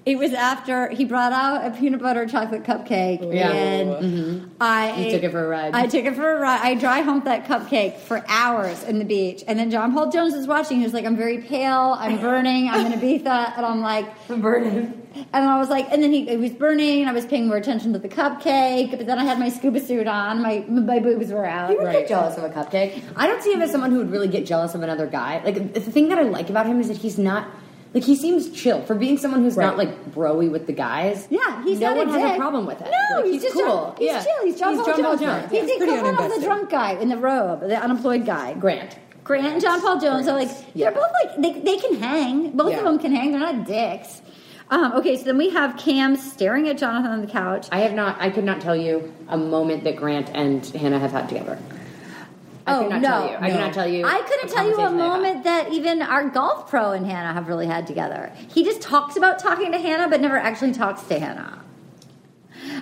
it was after he brought out a peanut butter chocolate cupcake. Yeah. And I took it for a ride. I dry humped that cupcake for hours in the beach, and then John Paul Jones was watching. He was like, "I'm very pale. I'm burning. I'm in Ibiza," and I'm like, "I'm burning." And I was like, and then it was burning, and I was paying more attention to the cupcake, but then I had my scuba suit on, my boobs were out. You would get jealous of a cupcake. I don't see him as someone who would really get jealous of another guy. Like, the thing that I like about him is that he's not, like, he seems chill. For being someone who's not, like, bro-y with the guys, he's no one has a problem with it. No, like, he's just cool. He's chill. He's John Paul Jones. He's the equivalent of the drunk guy in the robe, the unemployed guy. Grant and John Paul Jones are, like, they're both, like, they can hang. Both of them can hang. They're not dicks. Okay, so then we have Cam staring at Jonathan on the couch. I could not tell you a moment that Grant and Hannah have had together. I could not tell you. I couldn't tell you a moment that even our golf pro and Hannah have really had together. He just talks about talking to Hannah, but never actually talks to Hannah.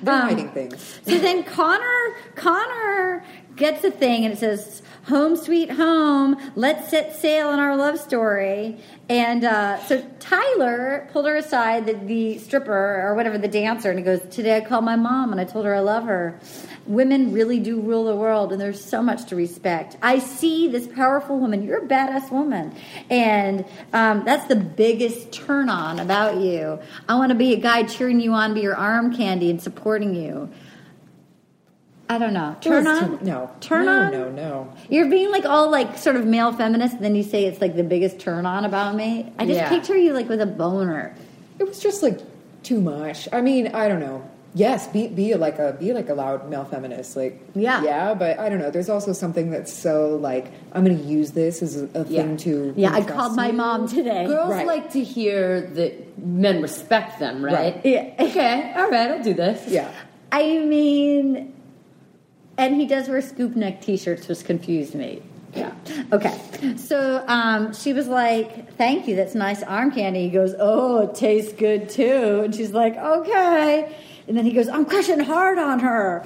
They're hiding things. So then Connor gets a thing, and it says, "Home sweet home, let's set sail on our love story." And so Tyler pulled her aside, the stripper or whatever, the dancer, and he goes, "Today I called my mom and I told her I love her. Women really do rule the world, and there's so much to respect. I see this powerful woman. You're a badass woman. And that's the biggest turn-on about you. I want to be a guy cheering you on, be your arm candy, and supporting you." I don't know. Turn on? No. You're being like all like sort of male feminist, and then you say it's like the biggest turn on about me. I just picture you like with a boner. It was just like too much. I mean, I don't know. Yes, be like a loud male feminist, like yeah. But I don't know. There's also something that's so like I'm going to use this as a thing to. Yeah, I called my mom today. Girls like to hear that men respect them, right? Yeah. Okay, all right, I'll do this. Yeah. I mean, and he does wear scoop neck T-shirts, which confused me. Yeah. Okay. So she was like, "Thank you, that's nice arm candy." He goes, "Oh, it tastes good too," and she's like, "Okay." And then he goes, I'm crushing hard on her.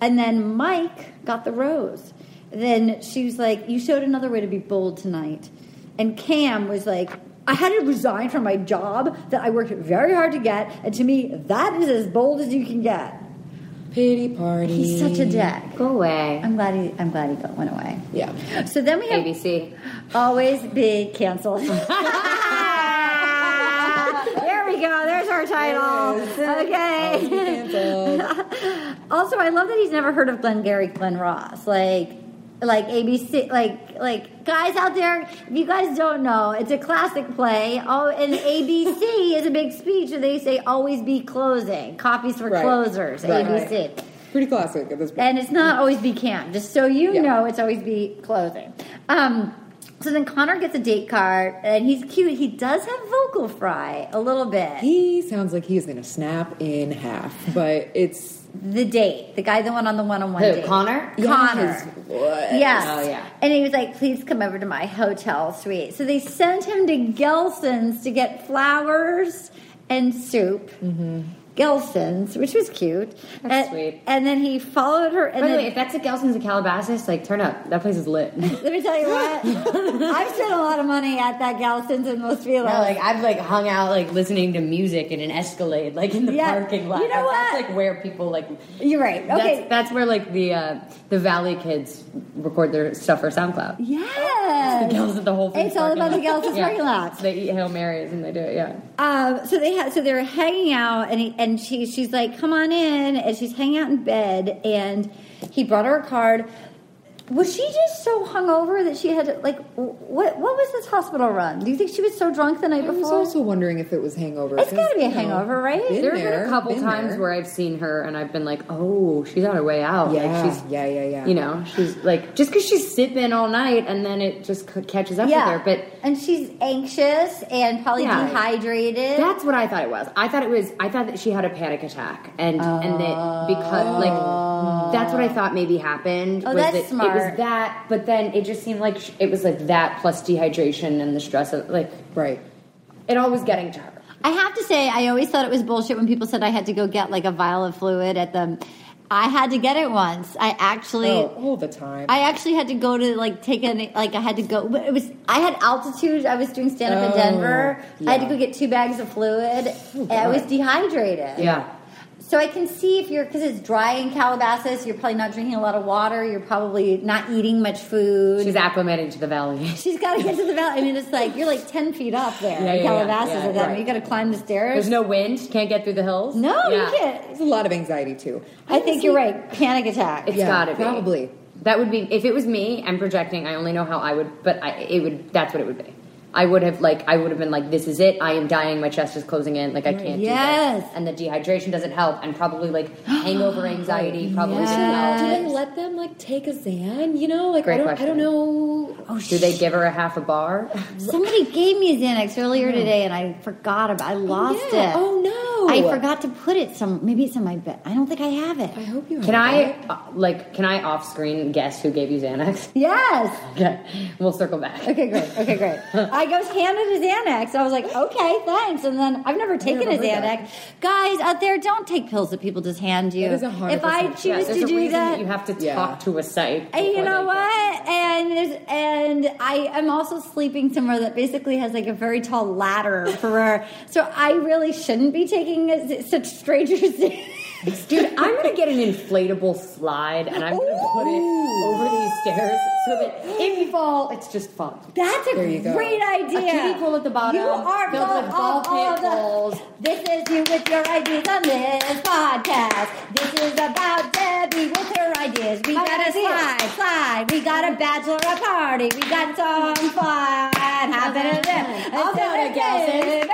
And then Mike got the rose. Then she was like, you showed another way to be bold tonight. And Cam was like, I had to resign from my job that I worked very hard to get. And to me, that is as bold as you can get. Pity party. He's such a dick. Go away. I'm glad he went away. Yeah. So then we have ABC. Always be canceled. Go. There's our title. Okay. Also, I love that he's never heard of Glengarry Glen Ross. Like ABC. Like guys out there, if you guys don't know, it's a classic play. Oh, and ABC is a big speech where they say always be closing. Copies for closers. Right. ABC. Right. Pretty classic at this point. And it's not always be camp. Just so you know, it's always be closing. So then Connor gets a date card, and he's cute. He does have vocal fry a little bit. He sounds like he's going to snap in half, but it's... The date. The guy that went on the one-on-one date. Connor? Connor. Yes. Oh, yeah. And he was like, please come over to my hotel suite. So they sent him to Gelson's to get flowers and soup. Mm-hmm. Gelson's, which was cute. That's sweet. And then he followed her. And by the way, if that's a Gelson's in Calabasas, like, turn up. That place is lit. Let me tell you what. I've spent a lot of money at that Gelson's in Los Feliz. No, like, I've, like, hung out, like, listening to music in an Escalade, like, in the parking lot. You know what? That's, like, where people, like... You're right. Okay. That's where, like, the Valley kids record their stuff for SoundCloud. Yes! It's the Gelson's, the whole thing. It's all about the Gelson's parking lot. So they eat Hail Marys and they do it, yeah. So they were hanging out, and she's like, come on in. And she's hanging out in bed. And he brought her a card. Was she just so hungover that she had, like, what was this hospital run? Do you think she was so drunk the night before? I was also wondering if it was hangover. It's got to be a hangover, right? There have been a couple times where I've seen her and I've been like, oh, she's on her way out. Yeah, like she's, yeah. You know, she's, like, just because she's sipping all night and then it just catches up with her. But and she's anxious and probably dehydrated. That's what I thought it was. I thought that she had a panic attack. And that because, like, that's what I thought maybe happened. Oh, that's smart. It was that, but then it just seemed like it was like that plus dehydration and the stress of like it all was getting to her. I have to say, I always thought it was bullshit when people said I had to go get like a vial of fluid at the. I had to get it once. I actually all the time. I actually had to go to like take a like I had to go. It was I had altitude. I was doing stand up in Denver. Yeah. I had to go get 2 bags of fluid. Oh, and I was dehydrated. Yeah. So I can see if you're, because it's dry in Calabasas, you're probably not drinking a lot of water. You're probably not eating much food. She's acclimating to the valley. She's got to get to the valley. I mean, it's like, you're like 10 feet up there in Calabasas. Yeah, right. You got to climb the stairs. There's no wind. Can't get through the hills. No, you can't. There's a lot of anxiety, too. I think you're right. Panic attack. It's got to be. Probably. That would be, if it was me, I'm projecting, I only know how I would, but that's what it would be. I would have been like, this is it. I am dying. My chest is closing in. Like, I can't do this. And the dehydration doesn't help. And probably, like, hangover anxiety probably doesn't help. Do they let them, like, take a Xan? You know? Like, I don't know. Oh, do they give her a half a bar? Somebody gave me a Xanax earlier today, and I forgot about it. I lost it. Oh, no. I forgot to put it maybe it's in my bed. I don't think I have it. I hope you have it. Can I off-screen guess who gave you Xanax? Yes. Okay. We'll circle back. Okay, great. I got handed a Xanax. I was like, okay, thanks. And then I've never taken a Xanax. Guys out there, don't take pills that people just hand you. It is 100%. If I choose to do that, you have to talk to a site. And you know what? And I am also sleeping somewhere that basically has like a very tall ladder for where. So I really shouldn't be taking such strangers. Dude, I'm going to get an inflatable slide, and I'm going to put it over these stairs so that if you fall, it's just fun. That's a great idea. A kiddie pool at the bottom. You are built with ball pit. This is you with your ideas on this podcast. This is about Debbie with her ideas. We got a slide. We got a bachelorette party. We got some fun happening. I'll go to Gelson's.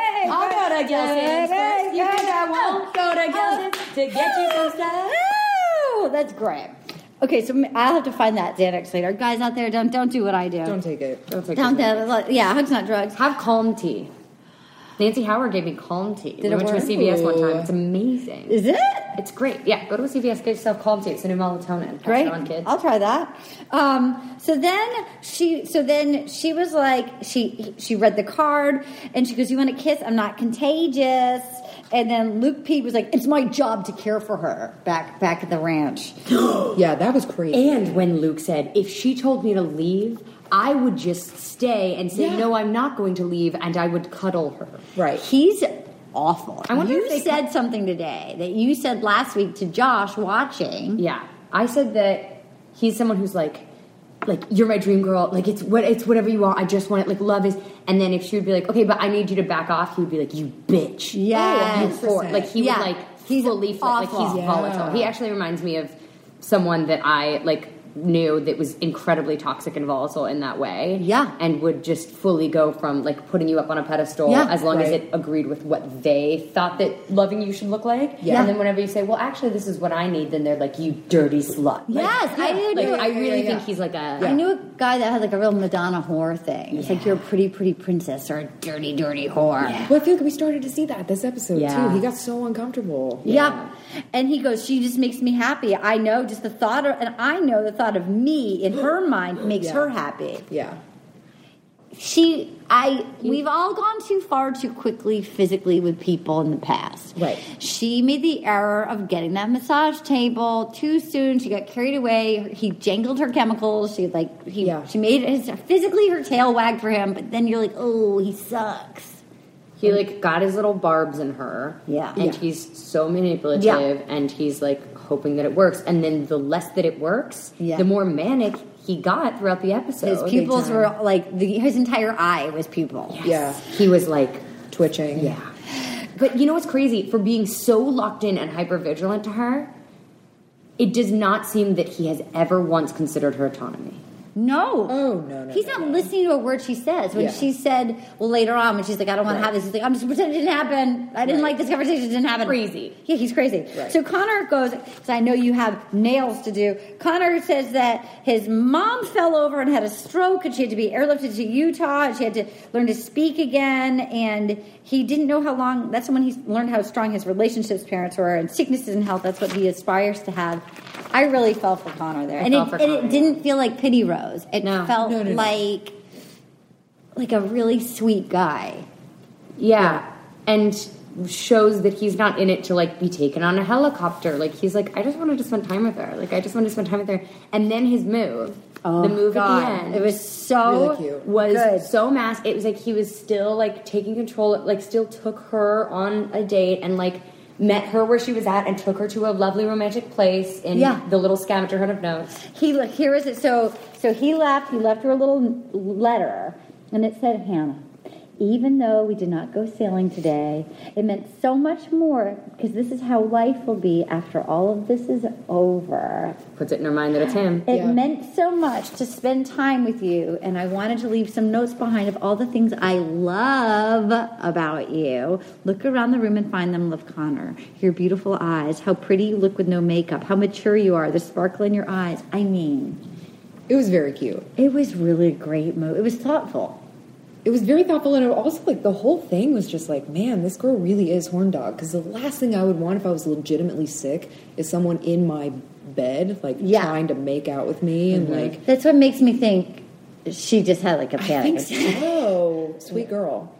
You think I won't go to Gelson's? to get you some stuff. Oh, that's great. Okay, so I'll have to find that Xanax later. Guys out there, don't do what I do. Don't take it. Don't take it. Yeah, hugs not drugs. Have calm tea. Nancy Howard gave me calm tea. We went to a CVS one time. It's amazing. Is it? It's great. Yeah, go to a CVS, get yourself calm tea. It's a new melatonin. Great. On kids. I'll try that. So then she was like, she read the card and she goes, "You want a kiss? I'm not contagious." And then Luke P was like, "It's my job to care for her." Back at the ranch. Yeah, that was crazy. And when Luke said, "If she told me to leave, I would just stay," and say, "No, I'm not going to leave," and I would cuddle her. Right. He's awful. I wonder if you said something today that you said last week to Josh watching. Yeah. I said that he's someone who's like, "You're my dream girl. Like, it's whatever you want. I just want it. Like, love is." And then if she would be like, "Okay, but I need you to back off," he would be like, "You bitch." Yeah. Oh, like, he would, like, fully flip. Like, he's volatile. He actually reminds me of someone that I, like, knew that was incredibly toxic and volatile in that way. Yeah. And would just fully go from, like, putting you up on a pedestal as long as it agreed with what they thought that loving you should look like. Yeah. And then whenever you say, "Well, actually, this is what I need," then they're like, "You dirty slut." Like, yes. Yeah, I really think he's like a... Yeah. I knew a guy that had, like, a real Madonna whore thing. It's like, "You're a pretty, pretty princess," or "a dirty, dirty whore." Yeah. Well, I feel like we started to see that this episode, too. He got so uncomfortable. Yeah. Yep. And he goes, "She just makes me happy. I know just the thought of..." And I know the thought of me in her mind makes her happy. Yeah. We've all gone too far too quickly physically with people in the past. Right. She made the error of getting that massage table too soon. She got carried away. He jangled her chemicals. She made it physically, her tail wagged for him, but then you're like, "Oh, he sucks." He, like, got his little barbs in her. Yeah. And he's so manipulative. Yeah. And he's, like, hoping that it works. And then the less that it works, the more manic he got throughout the episode. His pupils were, like, his entire eye was pupil. Yes. Yeah. He was, like... twitching. Yeah. But you know what's crazy? For being so locked in and hypervigilant to her, it does not seem that he has ever once considered her autonomy. No. Oh, no. He's not listening to a word she says. When she said, well, later on, when she's like, "I don't want to have this," he's like, "I'm just pretending it didn't happen. I didn't like this conversation. It didn't happen." Crazy. Yeah, he's crazy. Right. So Connor goes, "Because I know you have nails to do." Connor says that his mom fell over and had a stroke, and she had to be airlifted to Utah, and she had to learn to speak again, and he didn't know how long. That's when he learned how strong his relationships parents were, and sicknesses and health. That's what he aspires to have. I really fell for Connor there. It didn't feel like pity rose. It felt like a really sweet guy. Yeah. And shows that he's not in it to, like, be taken on a helicopter. Like, he's like, "I just wanted to spend time with her. Like, I just wanted to spend time with her." And then his move. Oh, the move at the end. It was so really cute. So masked. It was like he was still, like, taking control. Like, still took her on a date and, like, met her where she was at and took her to a lovely romantic place in the little scavenger hunt of notes. Here is it. So he left. He left her a little letter, and it said, "Hannah, even though we did not go sailing today, it meant so much more because this is how life will be after all of this is over." Puts it in her mind that it's him. "It meant so much to spend time with you, and I wanted to leave some notes behind of all the things I love about you. Look around the room and find them. Love, Connor. Your beautiful eyes. How pretty you look with no makeup. How mature you are. The sparkle in your eyes." I mean, it was very cute. It was really a great move. It was thoughtful. It was very thoughtful, and it also, like, the whole thing was just like, man, this girl really is horn dog. Because the last thing I would want if I was legitimately sick is someone in my bed, like, trying to make out with me, and like, that's what makes me think she just had, like, a panic. I think so. Sweet girl.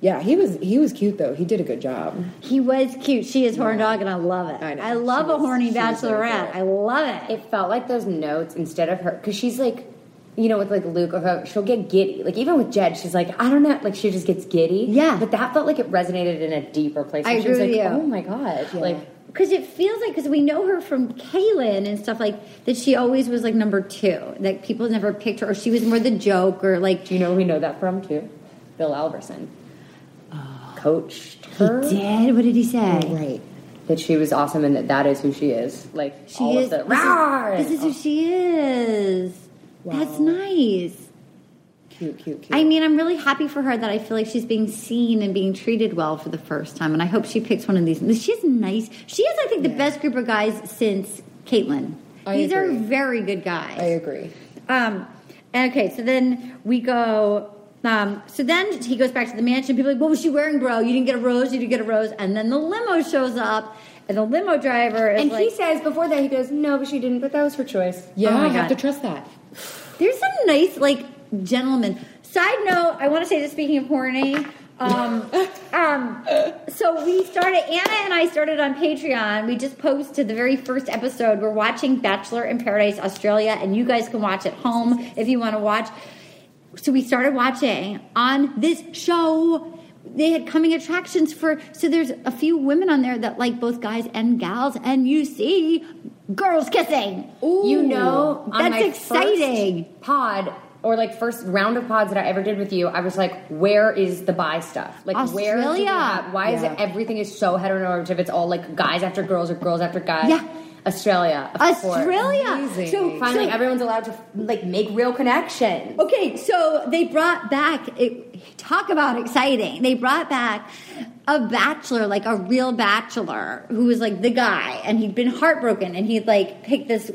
Yeah, he was cute though. He did a good job. He was cute. She is horn dog, and I love it. I know. I love a horny bachelorette. I love it. It felt like those notes instead of her, because she's like, you know, with, like, Luke, or her, she'll get giddy. Like, even with Jed, she's like, I don't know. Like, she just gets giddy. Yeah. But that felt like it resonated in a deeper place. I agree with you. Oh, my God. Yeah. Like, because it feels like, because we know her from Kaylin and stuff, like, that she always was, like, number two. Like, people never picked her, or she was more the joke, or, like. Do you know who we know that from, too? Bill Alverson. Coached her. He did? What did he say? Oh, right. That she was awesome and that is who she is. Like, she is. This is who she is. Wow. That's nice. Cute. I mean, I'm really happy for her that I feel like she's being seen and being treated well for the first time. And I hope she picks one of these. She's nice. She has, I think, the best group of guys since Caitlin. These are very good guys. I agree. Okay, so then we go... So then he goes back to the mansion. People are like, what was she wearing, bro? You didn't get a rose. You didn't get a rose. And then the limo shows up. And the limo driver is And he says before that, he goes, no, but she didn't. But that was her choice. Yeah, I have to trust that. There's some nice, like... gentlemen. Side note, I want to say this, speaking of horny, so we started, Anna and I started on Patreon. We just posted the very first episode. We're watching Bachelor in Paradise Australia, and you guys can watch at home if you want to watch. So we started watching on this show. They had coming attractions for, so there's a few women on there that like both guys and gals, and you see girls kissing. Ooh, you know, that's exciting. First round of pods that I ever did with you, I was like, where is the bi stuff? Like, Australia. Where is it at? Why is it everything is so heteronormative? It's all like guys after girls or girls after guys. Yeah. Australia. So finally, everyone's allowed to like make real connections. Okay, so they brought back, talk about exciting. They brought back a bachelor, like a real bachelor, who was like the guy, and he'd been heartbroken, and he'd like picked his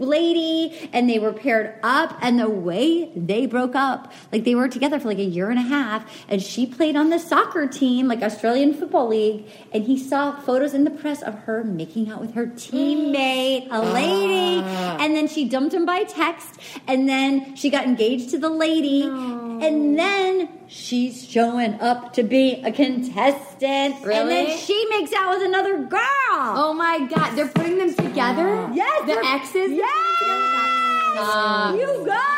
lady, and they were paired up, and the way they broke up, like they were together for like a year and a half, and she played on the soccer team, like Australian Football League, and he saw photos in the press of her making out with her teammate, a lady, and then she dumped him by text, and then she got engaged to the lady, and then she's showing up to be a contestant. Really? And then she makes out with another girl. Oh, my God. They're putting them together? Yes. The exes? Yes. You guys.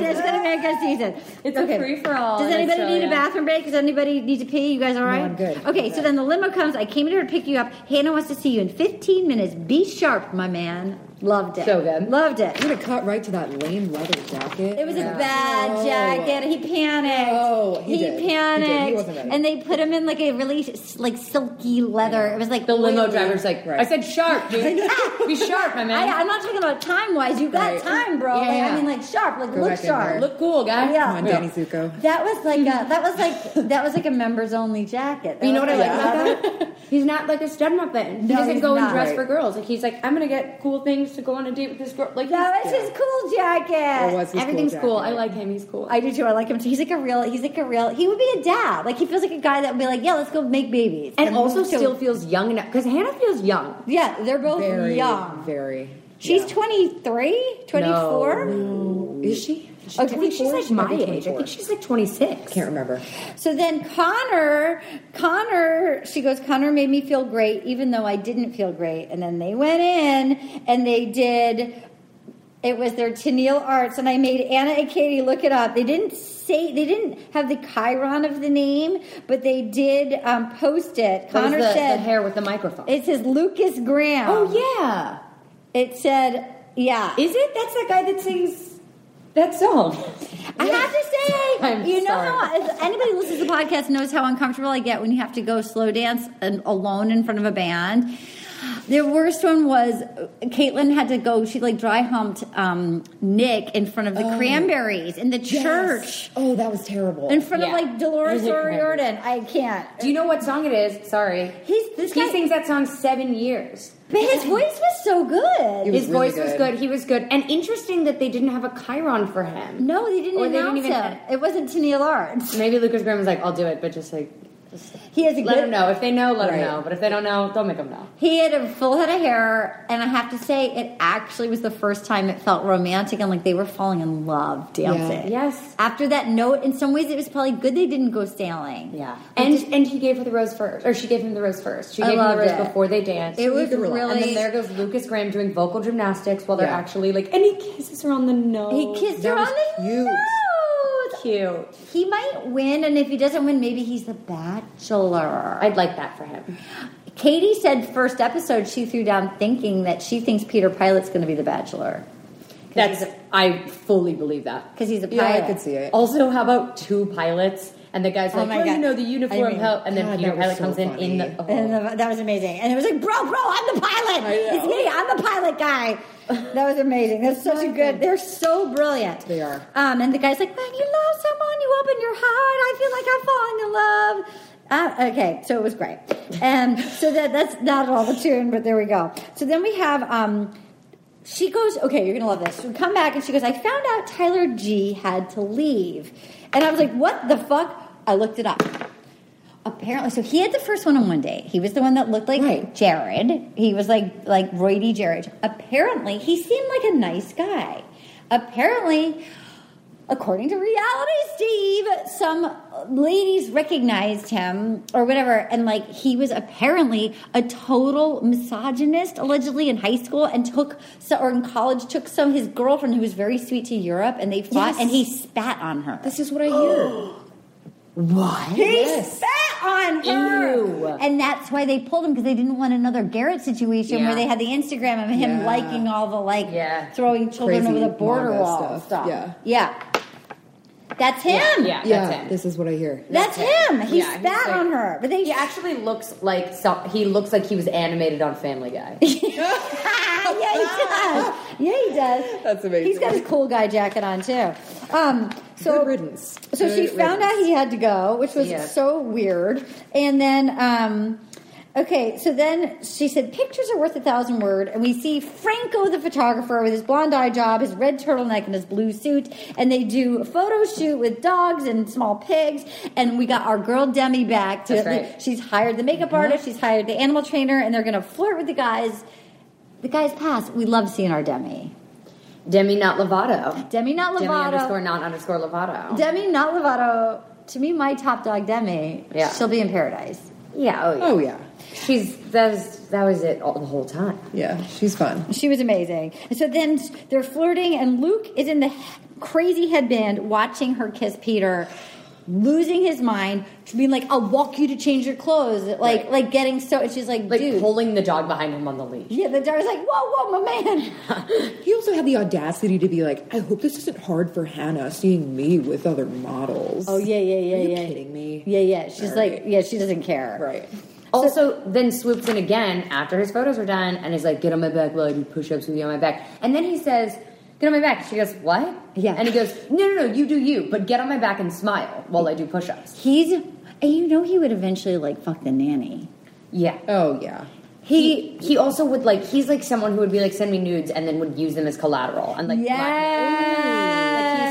It's going to make a season. It's okay. A free-for-all. Does anybody need a bathroom break? Does anybody need to pee? You guys all right? No, I'm good. Okay, so then the limo comes. I came in here to pick you up. Hannah wants to see you in 15 minutes. Be sharp, my man. Loved it. So good. Loved it. You would have cut right to that lame leather jacket. It was a bad jacket. He panicked. Oh, he did. He wasn't ready. And they put him in like a really like silky leather. It was like the limo driver's like, right. I said sharp, dude. Be sharp, my man. I'm not talking about time wise. You got time, bro. Yeah. I mean, like sharp. Like look sharp. Look cool, guys. Yeah. Come on, Danny Zuko. That was like a members only jacket. You know what I like about that? He's not like a stud muppet. He doesn't go and dress for girls. Like he's like, I'm gonna get cool things to go on a date with this girl. Like that was his cool jacket. Everything's cool. I like him. He's cool. I do too. I like him too. He's like a real. He would be a dad. Like he feels like a guy that would be like, yeah, let's go make babies. And also still feels young enough because Hannah feels young. Yeah, they're both very young. Very. She's 23, 24. No. Is she? I think she's like my age. I think she's like 26. Can't remember. So then Connor, she goes, Connor made me feel great, even though I didn't feel great. And then they went in and they did. It was their Tenille Arts, and I made Anna and Katie look it up. They didn't have the chiron of the name, but they did post it. Connor said the hair with the microphone. It says Lukas Graham. Oh yeah. It said Is it? That's the guy that sings. That song. I have to say, if anybody who listens to the podcast knows how uncomfortable I get when you have to go slow dance alone in front of a band. The worst one was Caitlin had to go. She like dry humped Nick in front of the Cranberries in the church. Oh, that was terrible. In front of like Dolores O'Riordan. I can't. Do you know what song it is? Sorry. He sings that song 7 years. But his voice was so good. His voice was really good. He was good. And interesting that they didn't have a chiron for him. No, they didn't announce him. It wasn't Tenille Arts. Maybe Lukas Graham was like, I'll do it, but just like... He has a let them know. If they know, let them know. But if they don't know, don't make them know. He had a full head of hair, and I have to say, it actually was the first time it felt romantic and like they were falling in love dancing. Yeah. Yes. After that note, in some ways, it was probably good they didn't go sailing. Yeah. And he gave her the rose first, or she gave him the rose first. She gave him the rose before they danced. It was really. And then there goes Lukas Graham doing vocal gymnastics while they're actually like, and he kisses her on the nose. He kissed her on the nose. Cute. He might win, and if he doesn't win, maybe he's the Bachelor. I'd like that for him. Katie said first episode she threw down thinking that she thinks Peter Pilot's going to be the Bachelor. I fully believe that. Because he's a pilot. Yeah, I could see it. Also, how about two pilots? And the guy's like, you know, the uniform help. And then Peter Pilot comes in. That was amazing. And it was like, bro, I'm the pilot. It's me. I'm the pilot guy. That was amazing. That's such a good. They're so brilliant. They are. And the guy's like, man, you love someone. You open your heart. I feel like I'm falling in love. Okay, so it was great. And so that's not at all the tune, but there we go. So then we have, she goes, okay, you're going to love this. So we come back and she goes, I found out Tyler G had to leave. And I was like, what the fuck? I looked it up. Apparently, so he had the first one-on-one date. He was the one that looked like Jared. He was like Roy D. Jared. Apparently, he seemed like a nice guy. Apparently, according to Reality Steve, some ladies recognized him or whatever, and like he was apparently a total misogynist, allegedly in high school and in college took some his girlfriend who was very sweet to Europe, and they fought and he spat on her. This is what I hear. What? He spat on her. Ew. And that's why they pulled him, because they didn't want another Garrett situation where they had the Instagram of him liking all the throwing children crazy over the border wall stuff. Yeah. That's him. Yeah, that's him. This is what I hear. That's him. He spat on her. But he actually looks like he was animated on Family Guy. Yeah, he does. That's amazing. He's got his cool guy jacket on too. So, good riddance. So she found out he had to go, which was so weird. And then, so then she said, pictures are worth 1,000 words. And we see Franco, the photographer, with his blonde eye job, his red turtleneck, and his blue suit. And they do a photo shoot with dogs and small pigs. And we got our girl Demi back. She's hired the makeup artist. She's hired the animal trainer. And they're going to flirt with the guys. The guys pass. We love seeing our Demi. Demi not Lovato. Demi_not_Lovato. Demi not Lovato. To me, my top dog, Demi. Yeah. She'll be in Paradise. Yeah. Oh yeah. That was it all the whole time. Yeah. She's fun. She was amazing. And so then they're flirting, and Luke is in the crazy headband watching her kiss Peter, losing his mind, being like, I'll walk you to change your clothes. Like getting so... And she's like, dude. Like pulling the dog behind him on the leash. Yeah, the dog's like, whoa, my man. He also had the audacity to be like, I hope this isn't hard for Hannah seeing me with other models. Oh, yeah. Are you kidding me? Yeah. She's she doesn't care. Right. Also, then swoops in again after his photos are done and is like, get on my back while I do push-ups with you on my back. And then he says... Get on my back. She goes, what? Yeah. And he goes, no, you do you, but get on my back and smile while I do push-ups. He would eventually, fuck the nanny. Yeah. Oh, yeah. He also would, he's, someone who would be, send me nudes and then would use them as collateral. And, he's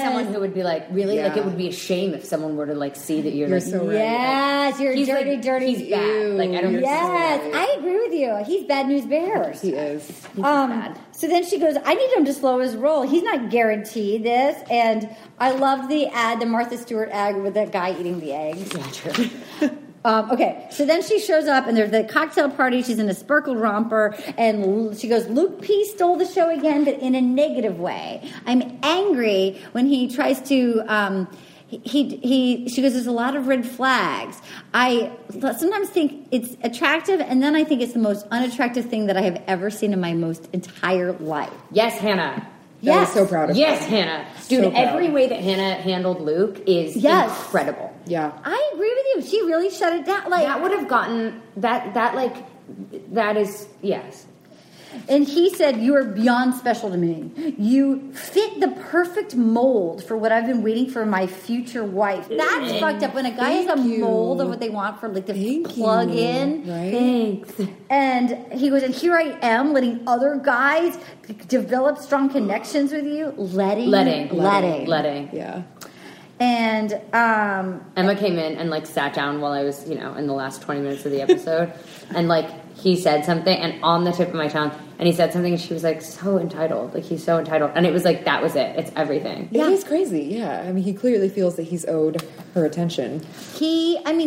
someone who would be, really? Yeah. It would be a shame if someone were to, see that you're so right. Yes, you're dirty. He's bad. Ew. I don't know. Yes, I agree with you. He's bad news bears. He is. He's bad. So then she goes, I need him to slow his roll. He's not guaranteed this. And I loved the ad, the Martha Stewart ad with that guy eating the eggs. Yeah, true. So then she shows up, and there's the cocktail party. She's in a sparkle romper, and she goes, Luke P stole the show again, but in a negative way. I'm angry when he tries to... She goes, there's a lot of red flags. I sometimes think it's attractive, and then I think it's the most unattractive thing that I have ever seen in my most entire life. Yes, Hannah. Yes. I was so proud of her. Hannah. Dude, so every way that Hannah handled Luke is incredible. Yeah. I agree with you. She really shut it down. That would have gotten, yes. And he said, you are beyond special to me. You fit the perfect mold for what I've been waiting for my future wife. That's fucked up. When a guy has a mold of what they want for, plug in. Right? Thanks. And he goes, and here I am letting other guys develop strong connections with you. Letting. Yeah. And Emma came in and sat down while I was in the last 20 minutes of the episode, and he said something, and on the tip of my tongue, and he said something, and she was so entitled, he's so entitled, and it was that was it. It's everything. Yeah. It is crazy. Yeah, I mean, he clearly feels that he's owed her attention.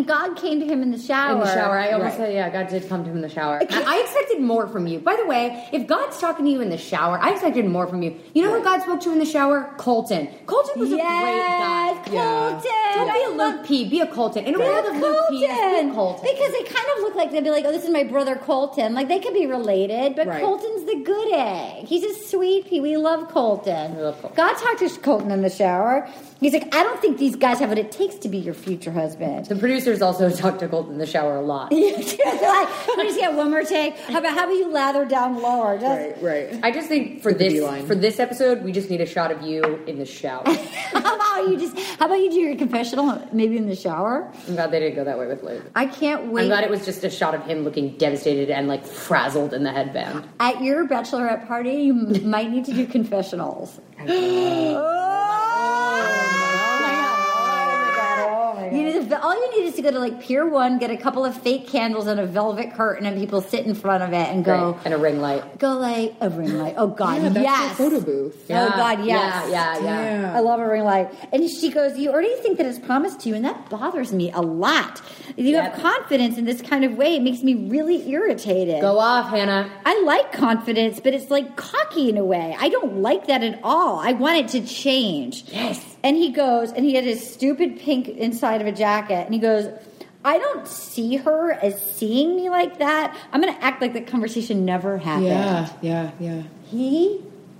God came to him in the shower. I almost said, God did come to him in the shower. I expected more from you. By the way, if God's talking to you in the shower, I expected more from you. You know who God spoke to in the shower? Colton. Colton was a great guy. Colton. Yeah. Don't be a Luke P. Be a Colton. In a world of Luke P, be a Colton. Because they kind of look they'd be like, oh, this is my brother Colton. They could be related, but Colton Colton's the good egg. He's a sweet pea. We love Colton. We love Colton. God talked to Colton in the shower. He's like, I don't think these guys have what it takes to be your future husband. The producers also talk to Colton in the shower a lot. They're like, we just get one more take. How about you lather down lower? Right. I just think for this episode, we just need a shot of you in the shower. How about you do your confessional maybe in the shower? I'm glad they didn't go that way with Luke. I can't wait. I'm glad it was just a shot of him looking devastated and like frazzled in the headband. At your bachelorette party, you might need to do confessionals. All you need is to go to like Pier 1, get a couple of fake candles and a velvet curtain, and people sit in front of it and go. Right. And a ring light. Go like a ring light. Oh God, yeah, that's yes. A photo booth. Yeah. Oh God, yes. Yeah. I love a ring light. And she goes, "You already think that it's promised to you, and that bothers me a lot. If you have confidence in this kind of way, it makes me really irritated." Go off, Hannah. I like confidence, but it's like cocky in a way. I don't like that at all. I want it to change. Yes. And he goes, and he had his stupid pink inside of a jacket, and he goes, I don't see her as seeing me like that. I'm going to act like the conversation never happened. Yeah.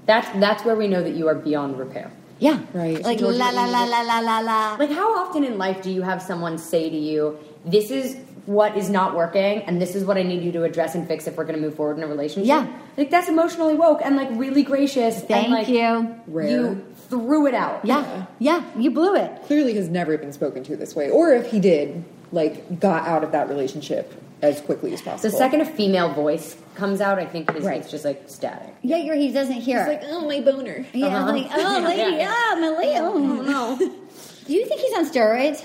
That's where we know that you are beyond repair. Yeah. Right. Like, la, la, la. Like, how often in life do you have someone say to you, this is what is not working, and this is what I need you to address and fix if we're going to move forward in a relationship? Yeah. Like, that's emotionally woke and, like, really gracious. Thank you. Rare. You threw it out. Yeah, you blew it. Clearly has never been spoken to this way. Or if he did, like, got out of that relationship as quickly as possible. The second a female voice comes out, I think his voice just, like, static. Yeah, he doesn't hear. He's like, oh, my boner. Yeah, like, oh, lady, my lady. Oh, no. Do you think he's on steroids?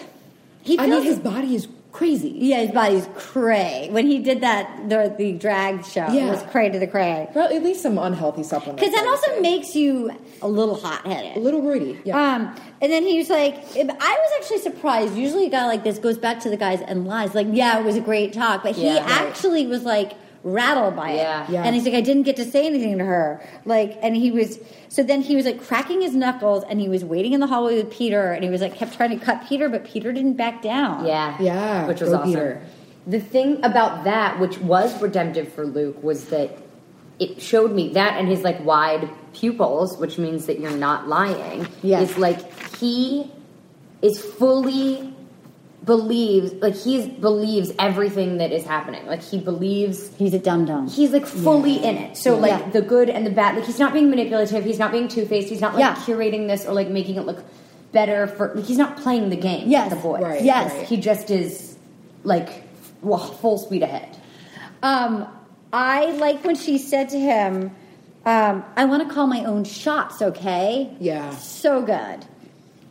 His body is crazy. Yeah, his body's cray. When he did that, the drag show, it was cray to the cray. Well, at least some unhealthy supplements. Because that also makes you a little hot-headed. A little rooty, yeah. And then he was like, I was actually surprised. Usually a guy like this goes back to the guys and lies. Like, yeah, it was a great talk. But he actually was like rattled by it. Yeah. And he's like, I didn't get to say anything to her. Like, and he was, so then he was like cracking his knuckles, and he was waiting in the hallway with Peter, and he was like, kept trying to cut Peter, but Peter didn't back down. Yeah. Which was awesome. Peter. The thing about that, which was redemptive for Luke, was that it showed me that, and his like wide pupils, which means that you're not lying. Yeah. Is like, he is fully believes everything that is happening. Like, he believes... He's a dum-dum. He's, like, fully in it. So, like, the good and the bad... Like, he's not being manipulative. He's not being two-faced. He's not, like, curating this or, like, making it look better for... Like, he's not playing the game with the boys. Right, yes. Right. He just is, like, full speed ahead. I like when she said to him, I want to call my own shots, okay? Yeah. So good.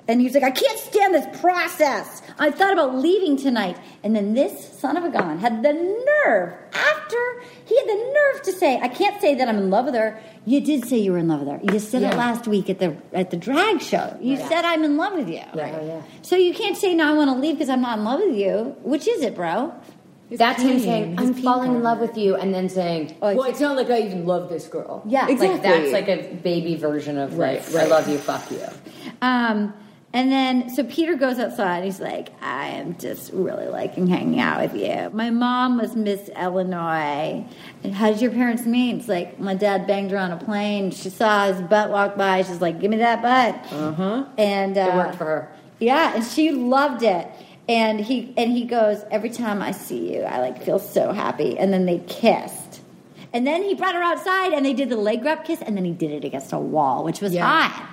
And he was like, I can't stand this process. I thought about leaving tonight. And then this son of a gun had the nerve, to say, I can't say that I'm in love with her. You did say you were in love with her. You just said it last week at the drag show. You said I'm in love with you. Right. Oh, yeah. So you can't say, no, I want to leave because I'm not in love with you. Which is it, bro? That's him saying, I'm falling in love with you, and then saying, well, it's not like I even love this girl. Yeah, exactly. Like, that's like a baby version of, I love you, fuck you. And then, so Peter goes outside, and he's like, I am just really liking hanging out with you. My mom was Miss Illinois. And how did your parents meet? It's like, my dad banged her on a plane. She saw his butt walk by. She's like, give me that butt. Uh-huh. And it worked for her. Yeah, and she loved it. And he goes, every time I see you, I, like, feel so happy. And then they kissed. And then he brought her outside, and they did the leg wrap kiss, and then he did it against a wall, which was hot.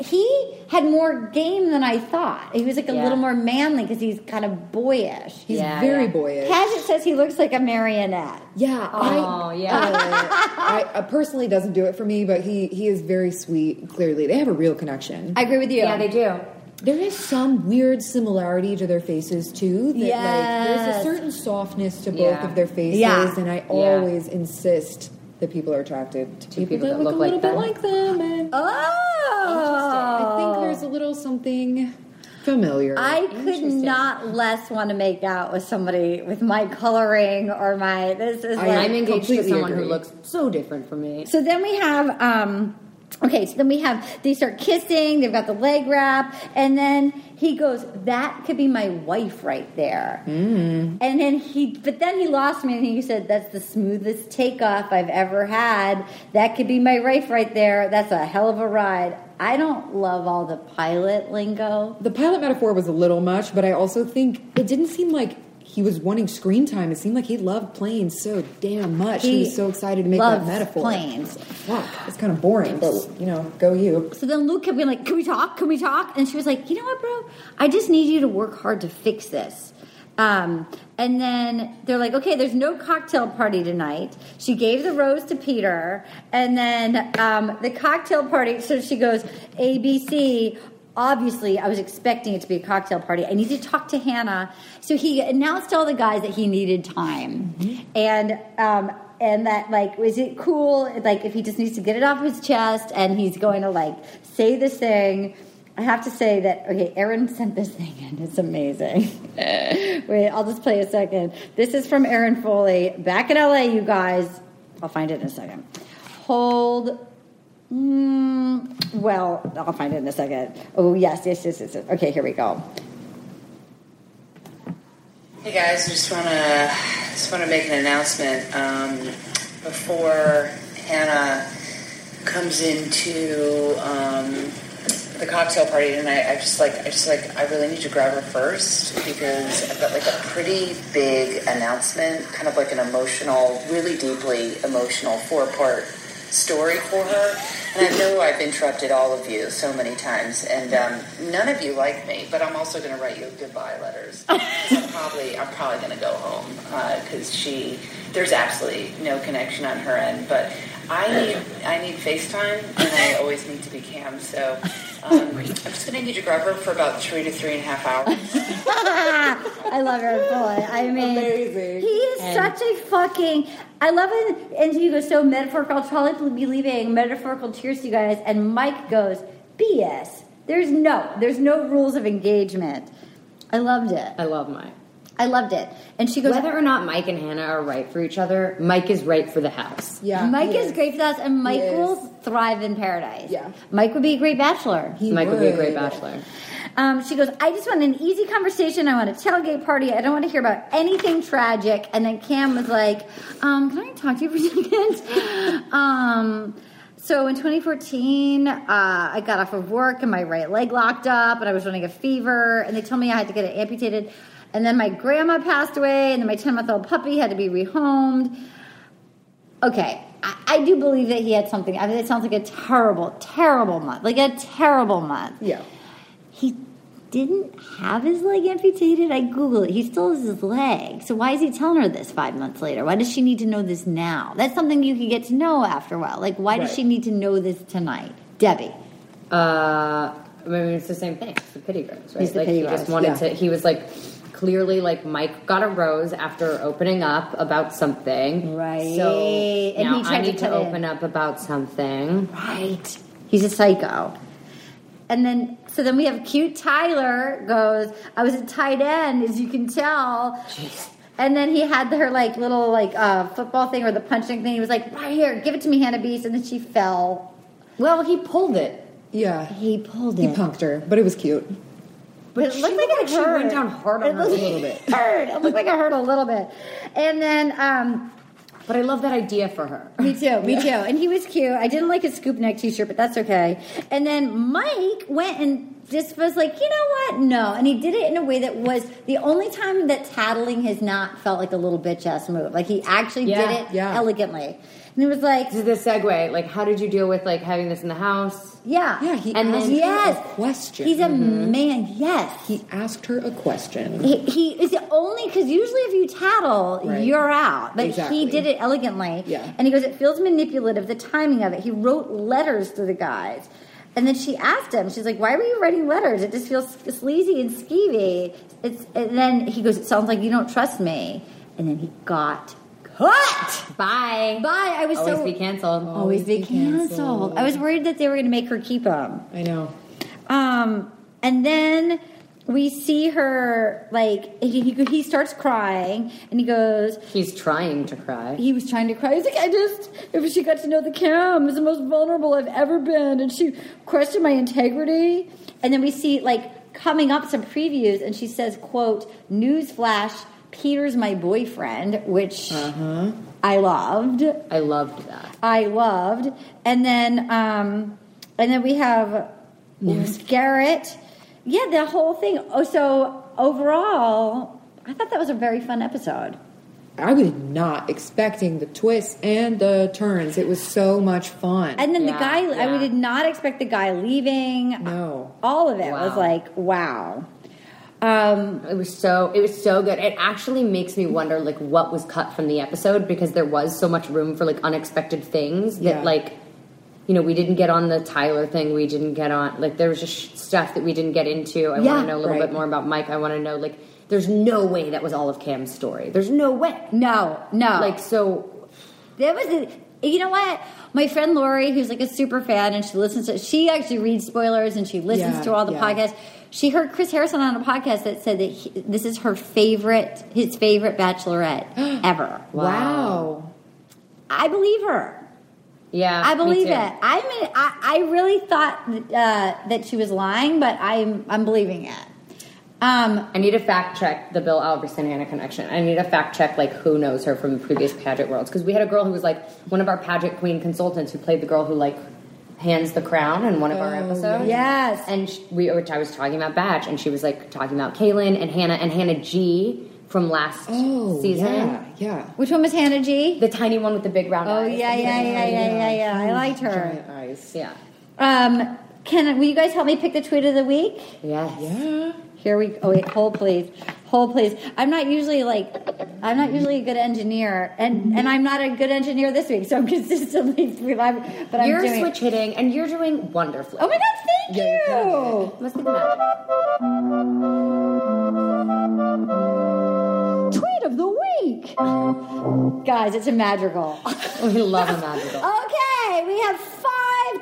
He had more game than I thought. He was like a little more manly because he's kind of boyish. He's very boyish. Paget says he looks like a marionette. Yeah. I personally doesn't do it for me, but he is very sweet, clearly. They have a real connection. I agree with you. Yeah, they do. There is some weird similarity to their faces, too. That, like, there's a certain softness to both of their faces, and I always insist that people are attracted to people that look a little bit like them. And I think there's a little something familiar. I could not less want to make out with somebody with my coloring or my... This is. I'm engaged to someone who looks so different from me. So then we have... Okay, so then we have, they start kissing, they've got the leg wrap, and then he goes, that could be my wife right there. Mm. And then he lost me, and he said, that's the smoothest takeoff I've ever had. That could be my wife right there. That's a hell of a ride. I don't love all the pilot lingo. The pilot metaphor was a little much, but I also think it didn't seem like he was wanting screen time. It seemed like he loved planes so damn much. He was so excited to make that metaphor. Planes. Fuck, it's kind of boring, but, you know, go you. So then Luke kept being like, can we talk? Can we talk? And she was like, you know what, bro? I just need you to work hard to fix this. And then they're like, okay, there's no cocktail party tonight. She gave the rose to Peter. And then the cocktail party, so she goes, ABC. Obviously, I was expecting it to be a cocktail party. I need to talk to Hannah. So he announced to all the guys that he needed time. Mm-hmm. And that, like, is it cool? Like, if he just needs to get it off his chest and he's going to, like, say this thing. I have to say that, okay, Aaron sent this thing in. It's amazing. Wait, I'll just play a second. This is from Aaron Foley. Back in L.A., you guys. I'll find it in a second. Well, I'll find it in a second. Oh, yes. Okay, here we go. Hey, guys. Just want to make an announcement. Before Hannah comes into the cocktail party tonight, I really need to grab her first because I've got, like, a pretty big announcement, kind of like an emotional, really deeply emotional four-part story for her, and I know I've interrupted all of you so many times, and none of you like me, but I'm also going to write you goodbye letters. I'm probably going to go home because there's absolutely no connection on her end, but I need FaceTime, and I always need to be cam, so I'm just going to need to grab her for about 3 to 3.5 hours. I love her boy. I mean, amazing. He is such a fucking... I love it. And he goes, so metaphorical. I'll probably be leaving metaphorical tears to you guys. And Mike goes, BS. There's no rules of engagement. I loved it. I love Mike. I loved it. And she goes, whether or not Mike and Hannah are right for each other, Mike is right for the house. Yeah. Mike is great for the house, and Mike will thrive in Paradise. Yeah. Mike would be a great bachelor. Mike would be a great bachelor. She goes, I just want an easy conversation. I want a tailgate party. I don't want to hear about anything tragic. And then Cam was like, can I talk to you for a second? So in 2014, I got off of work and my right leg locked up and I was running a fever and they told me I had to get it amputated. And then my grandma passed away, and then my 10-month-old puppy had to be rehomed. Okay, I do believe that he had something. I mean, it sounds like a terrible, terrible month. Like a terrible month. Yeah. He didn't have his leg amputated. I Googled it. He still has his leg. So why is he telling her this 5 months later? Why does she need to know this now? That's something you can get to know after a while. Like, why does she need to know this tonight? Debbie. I mean, it's the same thing. It's the pity rose, right? It's the pity rose. He just wanted to... He was like... Clearly, like, Mike got a rose after opening up about something. Right. So now and he I need to open up about something. Right. He's a psycho. And then, so then we have cute Tyler goes, I was a tight end, as you can tell. Jeez. And then he had her, like, little, like, football thing or the punching thing. He was like, right here, give it to me, Hannah Beast. And then she fell. Well, he pulled it. Yeah. He pulled it. He punked her, but it was cute. But it looked like she went down hard on her a little bit. It looked like I hurt a little bit. And then... but I love that idea for her. Me too. And he was cute. I didn't like his scoop neck t-shirt, but that's okay. And then Mike went and just was like, you know what? No. And he did it in a way that was the only time that tattling his knot felt like a little bitch-ass move. Like, he actually did it elegantly. And it was like... This is the segue. Like, how did you deal with, like, having this in the house? Yeah. Yeah, he asked her a question. He's a man, yes. He asked her a question. He is the only... Because usually if you tattle, you're out. But he did it elegantly. Yeah. And he goes, it feels manipulative, the timing of it. He wrote letters to the guys. And then she asked him, she's like, why were you writing letters? It just feels sleazy and skeevy. And then he goes, it sounds like you don't trust me. And then he got... What? Bye. I was always be canceled. Always be canceled. I was worried that they were going to make her keep him. I know. And then we see her, like, he starts crying, and he goes... He's trying to cry. He was trying to cry. He's like, if she got to know the cam, is the most vulnerable I've ever been, and she questioned my integrity. And then we see, like, coming up some previews, and she says, quote, newsflash, Peter's my boyfriend, which I loved. I loved that. And then, we have Garrett... Yeah, the whole thing. Oh, so overall, I thought that was a very fun episode. I was not expecting the twists and the turns. It was so much fun. And then the guy, I did not expect the guy leaving. No. All of it was like, wow. It was so good. It actually makes me wonder, like, what was cut from the episode, because there was so much room for, like, unexpected things that, like... You know, we didn't get on the Tyler thing. We didn't get on... Like, there was just stuff that we didn't get into. I want to know a little bit more about Mike. I want to know, like... There's no way that was all of Cam's story. There's no way. No. Like, so... That was... You know what? My friend Lori, who's, like, a super fan, and she listens to... She actually reads spoilers, and she listens to all the podcasts. She heard Chris Harrison on a podcast that said that this is her favorite... His favorite Bachelorette ever. Wow. I believe her. Yeah, I believe it. I really thought that she was lying, but I'm believing it. I need to fact check the Bill Alverson Hannah connection. I need to fact check, like, who knows her from previous pageant worlds, because we had a girl who was, like, one of our pageant queen consultants who played the girl who, like, hands the crown in one of our episodes. Yes, and which I was talking about Batch, and she was, like, talking about Caitlin and Hannah G. From last season. Which one was Hannah G? The tiny one with the big round eyes. I liked her. Giant eyes. Yeah. Will you guys help me pick the tweet of the week? Yes. Yeah. Here we go. Oh, wait. Hold, please. I'm not usually a good engineer. And I'm not a good engineer this week, so I'm consistently... You're switch hitting, and you're doing wonderfully. Oh, my God. Thank you. Must be the magic. Tweet of the week. Guys, it's a madrigal. We love a madrigal. Okay, we have 5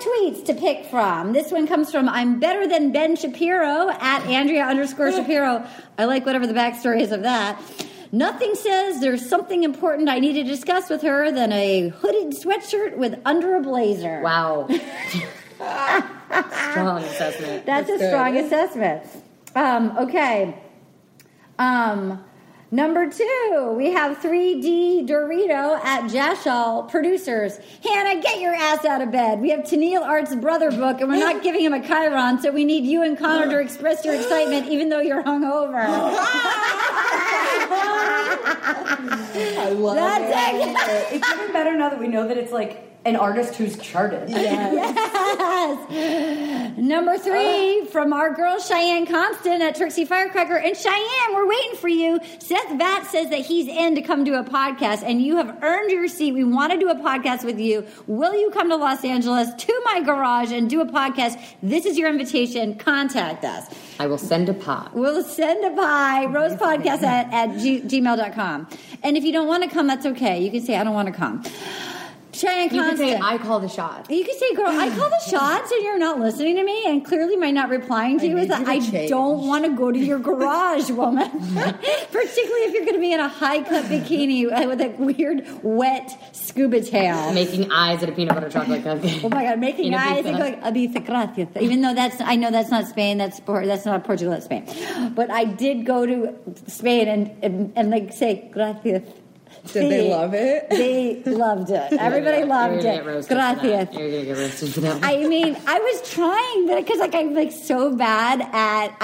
tweets to pick from. This one comes from I'm Better Than Ben Shapiro at Andrea_Shapiro. I like whatever the backstory is of that. Nothing says there's something important I need to discuss with her than a hooded sweatshirt with under a blazer. Wow. Strong assessment. That's a strong assessment. Okay. Number 2, we have 3D Dorito at Jashal Producers. Hannah, get your ass out of bed. We have Tenille Arts' brother book, and we're not giving him a chyron, so we need you and Connor to express your excitement, even though you're hungover. I love it. It's even better now that we know that it's, like, an artist who's charted. Yes. Number 3, from our girl Cheyenne Constant at Trixie Firecracker. And Cheyenne, we're waiting for you. Seth Vatt says that he's in to come do a podcast, and you have earned your seat. We want to do a podcast with you. Will you come to Los Angeles to my garage and do a podcast? This is your invitation. Contact us. I will send a pie. We'll send a pie. Rosepodcast at gmail.com. And if you don't want to come, that's okay. You can say, I don't want to come. Cheyenne Constant. You can say, I call the shots. You can say, girl, I call the shots, and you're not listening to me, and clearly my not replying to you is that I don't want to go to your garage, woman. Particularly if you're going to be in a high-cut bikini with a weird, wet scuba tail. Making eyes at a peanut butter chocolate cupcake. Oh, my God, making eyes and going, Ibiza, gracias. Even though I know that's not Spain, that's not Portugal, that's Spain. But I did go to Spain and like, say, gracias. Did they love it? They loved it. Everybody loved it. Gracias. You're gonna get roasted for that. I mean, I was trying because, like, I'm, like, so bad at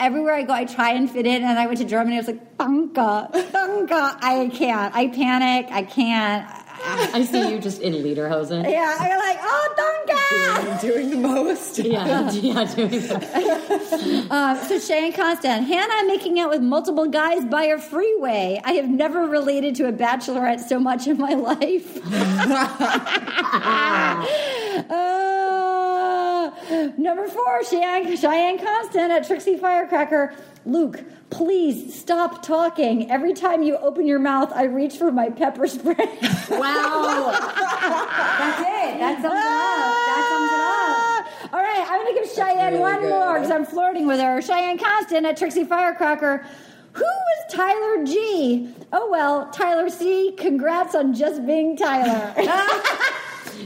everywhere I go, I try and fit in. And I went to Germany. I was like, Danke. I can't. I panic. I can't. I see you just in Lederhosen. Yeah, you're like, oh, Danke. Doing the most. Yeah, doing the most. So Cheyenne Constant, Hannah making out with multiple guys by a freeway. I have never related to a Bachelorette so much in my life. Number 4, Cheyenne Constant at Trixie Firecracker. Luke, please stop talking. Every time you open your mouth, I reach for my pepper spray. Wow. That's it. That sums it up. All right. right, I'm going to give Cheyenne really one good. More because I'm flirting with her. Cheyenne Constant at Trixie Firecracker. Who is Tyler G? Oh, well, Tyler C, congrats on just being Tyler.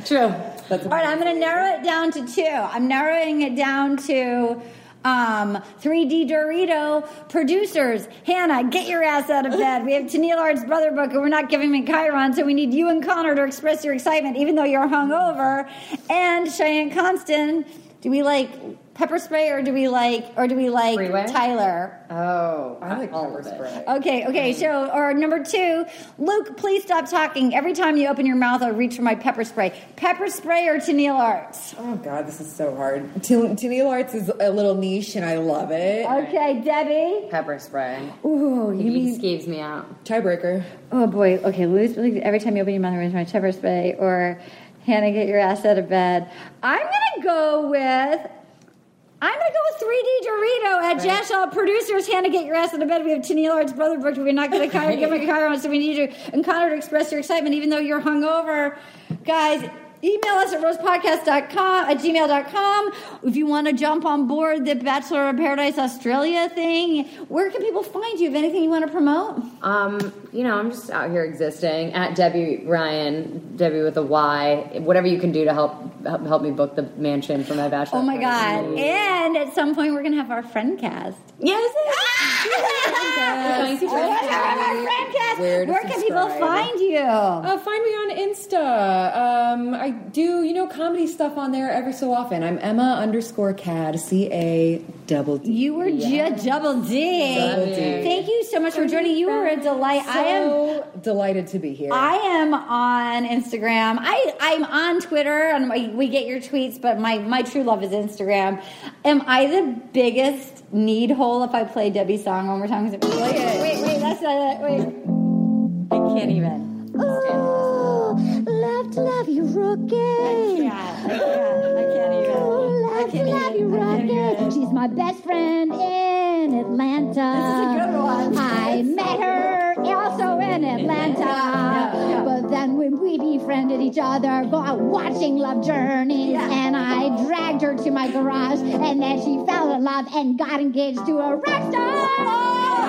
True. All right, I'm going to narrow it down to two. I'm narrowing it down to 3D Dorito producers. Hannah, get your ass out of bed. We have Tenille Arts' brother book, and we're not giving him Chiron, so we need you and Connor to express your excitement, even though you're hungover. And Cheyenne Constant, do we like pepper spray or do we like Freeway? Tyler? Oh, I like pepper spray. Okay. So, or number two, Luke, please stop talking. Every time you open your mouth, I reach for my pepper spray. Pepper spray or Tenille Arts? Oh God, this is so hard. Tenille Arts is a little niche, and I love it. Okay, Debbie. Pepper spray. Ooh, you skeeves me out. Tiebreaker. Oh boy. Okay, every time you open your mouth, I reach for my pepper spray. Or Hannah, get your ass out of bed. I'm going to go with 3D Dorito at Jash All Producers. Hannah, get your ass out of bed. We have Tenille Arts' brother book. We're not going to give a Chiron, so we need you and Connor to express your excitement, even though you're hungover. Guys, email us at rosepodcast@gmail.com. If you want to jump on board the Bachelor of Paradise Australia thing, where can people find you? If anything you want to promote? I'm just out here existing at Debbie Ryan, Debbie with a Y. Whatever you can do to help me book the mansion for my Bachelor. Oh my party. God! And at some point, we're gonna have our friend cast. Yes. Yes. Where can people find you? Find me on Insta. I do, comedy stuff on there every so often. I'm Emma_Cad, CADD. You were double D. Double D. Thank you so much for joining. You were a delight. So I am delighted to be here. I am on Instagram. I'm on Twitter, and we get your tweets, but my true love is Instagram. Am I the biggest need hole if I play Debbie's song one more time? It really wait, that's not it. Wait. I can't even. Love to love you, rookie. I can't even. She's my best friend in Atlanta. This is a good one. I met her also in Atlanta. But then when we befriended each other while watching Love Journeys, and I dragged her to my garage, and then she fell in love and got engaged to a rock star.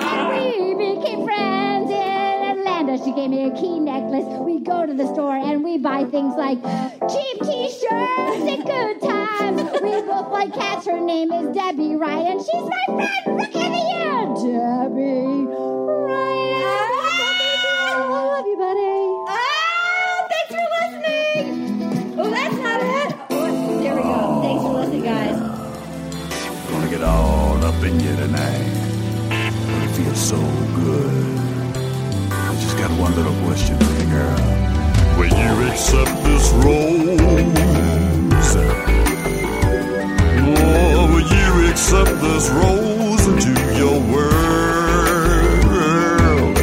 And we became friends in Atlanta. She gave me a key necklace. We go to the store and we buy things like cheap t-shirts and good times. We both like cats. Her name is Debbie Ryan. She's my friend. Rookie of the Year, Debbie Ryan. I love you, buddy. Oh, thanks for listening. Oh, that's not it. Oh, there we go. Thanks for listening, guys. Gonna get all up in you tonight. It feels so good. Just got one little question for you, girl. Will you accept this rose? Oh, will you accept this rose into your world?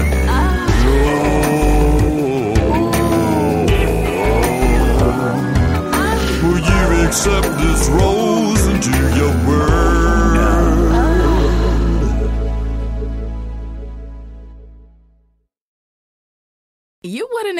Oh, will you accept this rose into your world? You wouldn't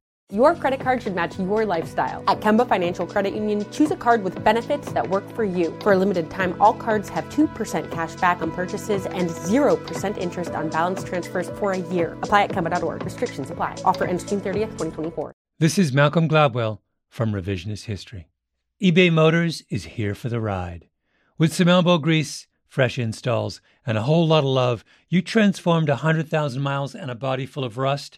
Your credit card should match your lifestyle. At Kemba Financial Credit Union, choose a card with benefits that work for you. For a limited time, all cards have 2% cash back on purchases and 0% interest on balance transfers for a year. Apply at Kemba.org. Restrictions apply. Offer ends June 30th, 2024. This is Malcolm Gladwell from Revisionist History. eBay Motors is here for the ride. With some elbow grease, fresh installs, and a whole lot of love, you transformed 100,000 miles and a body full of rust